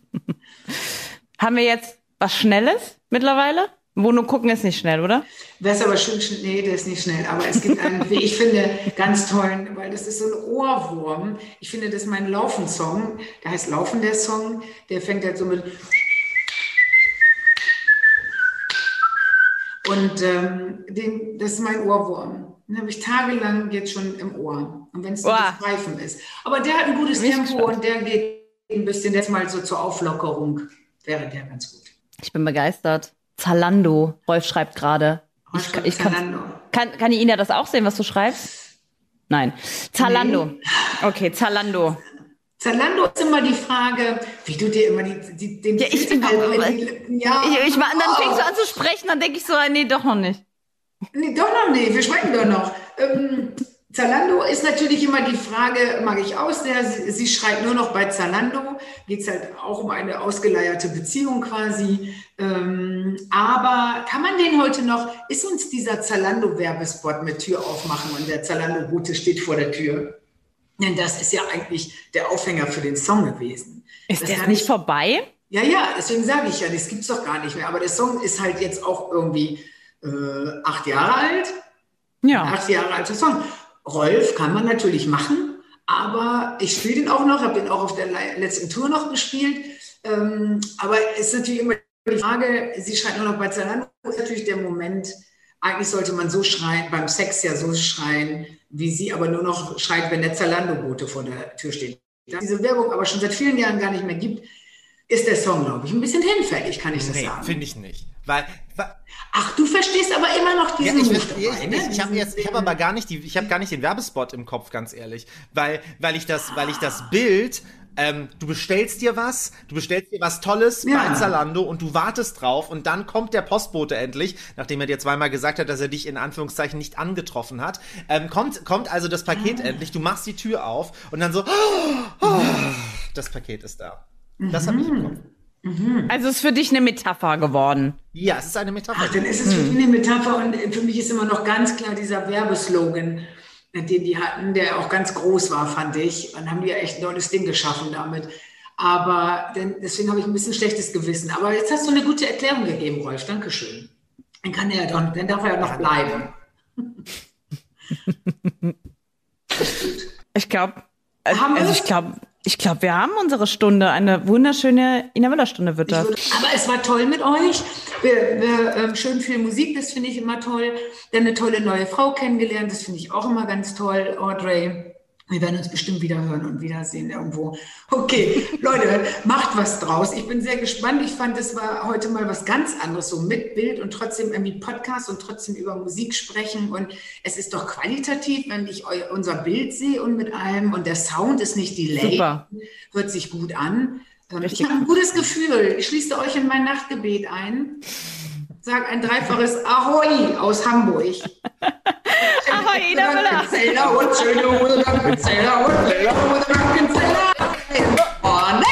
Haben wir jetzt was Schnelles mittlerweile? Wohnung gucken ist nicht schnell, oder? Das ist aber schön, nee, der ist nicht schnell. Aber es gibt einen, wie ich finde, ganz tollen, weil das ist so ein Ohrwurm. Ich finde, das ist mein Laufen-Song. Der heißt Laufen, der Song. Der fängt halt so mit... Und ähm, den, das ist mein Ohrwurm. Den habe ich tagelang jetzt schon im Ohr. Und wenn es wow. das Pfeifen ist. Aber der hat ein gutes Mich Tempo spannend. Und der geht ein bisschen jetzt mal so zur Auflockerung. Wäre der ganz gut. Ich bin begeistert. Zalando, Rolf schreibt gerade. Ich, ich kann, kann, kann die Ina das auch sehen, was du schreibst? Nein. Zalando. Nee. Okay, Zalando. Zalando ist immer die Frage, wie du dir immer die, die, den ja, ich, Titel halt über die Lippen... Ja, ich, ich, ich, dann oh. fängst du an zu sprechen, dann denke ich so, nee, doch noch nicht. Nee, doch noch nicht, wir sprechen doch noch. Ähm, Zalando ist natürlich immer die Frage, mag ich aus? Der, sie, sie schreibt nur noch bei Zalando. Geht es halt auch um eine ausgeleierte Beziehung quasi. Ähm, aber kann man den heute noch... Ist uns dieser Zalando-Werbespot mit Tür aufmachen und der Zalando-Bote steht vor der Tür? Denn das ist ja eigentlich der Aufhänger für den Song gewesen. Ist das der nicht ich, vorbei? Ja, ja, deswegen sage ich ja, das gibt es doch gar nicht mehr. Aber der Song ist halt jetzt auch irgendwie äh, acht Jahre alt. Ja. Ein acht Jahre alter Song. Rolf kann man natürlich machen, aber ich spiele den auch noch, habe den auch auf der letzten Tour noch gespielt. Ähm, aber es ist natürlich immer die Frage, sie schreibt nur noch bei Zalando, ist natürlich der Moment, eigentlich sollte man so schreien, beim Sex ja so schreien, wie sie aber nur noch schreit, wenn der Zalando-Bote vor der Tür steht. Da diese Werbung aber schon seit vielen Jahren gar nicht mehr gibt, ist der Song, glaube ich, ein bisschen hinfällig, kann ich das nee, sagen. Nee, finde ich nicht. Weil, wa- Ach, du verstehst aber immer noch diesen ja, ich Move dabei, ne? Ich, ich habe hab aber gar nicht, die, ich hab gar nicht den Werbespot im Kopf, ganz ehrlich. Weil, weil, ich, das, ah. weil ich das Bild... Ähm, du bestellst dir was, du bestellst dir was Tolles ja. bei Zalando und du wartest drauf und dann kommt der Postbote endlich, nachdem er dir zweimal gesagt hat, dass er dich in Anführungszeichen nicht angetroffen hat, ähm, kommt, kommt also das Paket ah. endlich, du machst die Tür auf und dann so, oh, oh, das Paket ist da. Mhm. Das habe ich im Kopf. Mhm. Also es ist für dich eine Metapher geworden. Ja, es ist eine Metapher. Ach, dann ist es für mich eine Metapher und für mich ist immer noch ganz klar dieser Werbeslogan, den die hatten, der auch ganz groß war, fand ich. Dann haben die ja echt ein tolles Ding geschaffen damit. Aber denn, deswegen habe ich ein bisschen schlechtes Gewissen. Aber jetzt hast du eine gute Erklärung gegeben, Rolf. Dankeschön. Dann kann er ja doch, dann darf er ja noch bleiben. Ich glaube, also ich glaube, ich glaube, wir haben unsere Stunde. Eine wunderschöne Ina Müller Stunde wird das. Würde, aber es war toll mit euch. Wir, wir, ähm, schön viel Musik, das finde ich immer toll. Dann eine tolle neue Frau kennengelernt, das finde ich auch immer ganz toll, Audrey. Wir werden uns bestimmt wieder hören und wiedersehen irgendwo. Okay, Leute, macht was draus. Ich bin sehr gespannt. Ich fand, es war heute mal was ganz anderes, so mit Bild und trotzdem irgendwie Podcast und trotzdem über Musik sprechen. Und es ist doch qualitativ, wenn ich eu- unser Bild sehe und mit allem. Und der Sound ist nicht delayed. Super. Hört sich gut an. Richtig. Ich habe ein gutes Gefühl. Ich schließe euch in mein Nachtgebet ein. Sag ein dreifaches Ahoi aus Hamburg. Ahoi, Ina Müller. Und schöne Hose Dankenzeller und schöne Hose Dankenzeller. Oh, ne!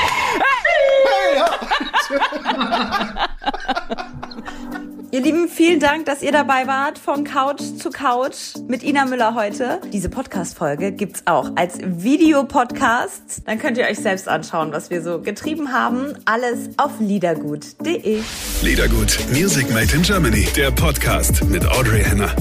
Ihr Lieben, vielen Dank, dass ihr dabei wart. Von Couch zu Couch mit Ina Müller heute. Diese Podcast-Folge gibt's auch als Videopodcast. Dann könnt ihr euch selbst anschauen, was wir so getrieben haben. Alles auf liedergut punkt de. Liedergut, Music Made in Germany. Der Podcast mit Audrey Henner.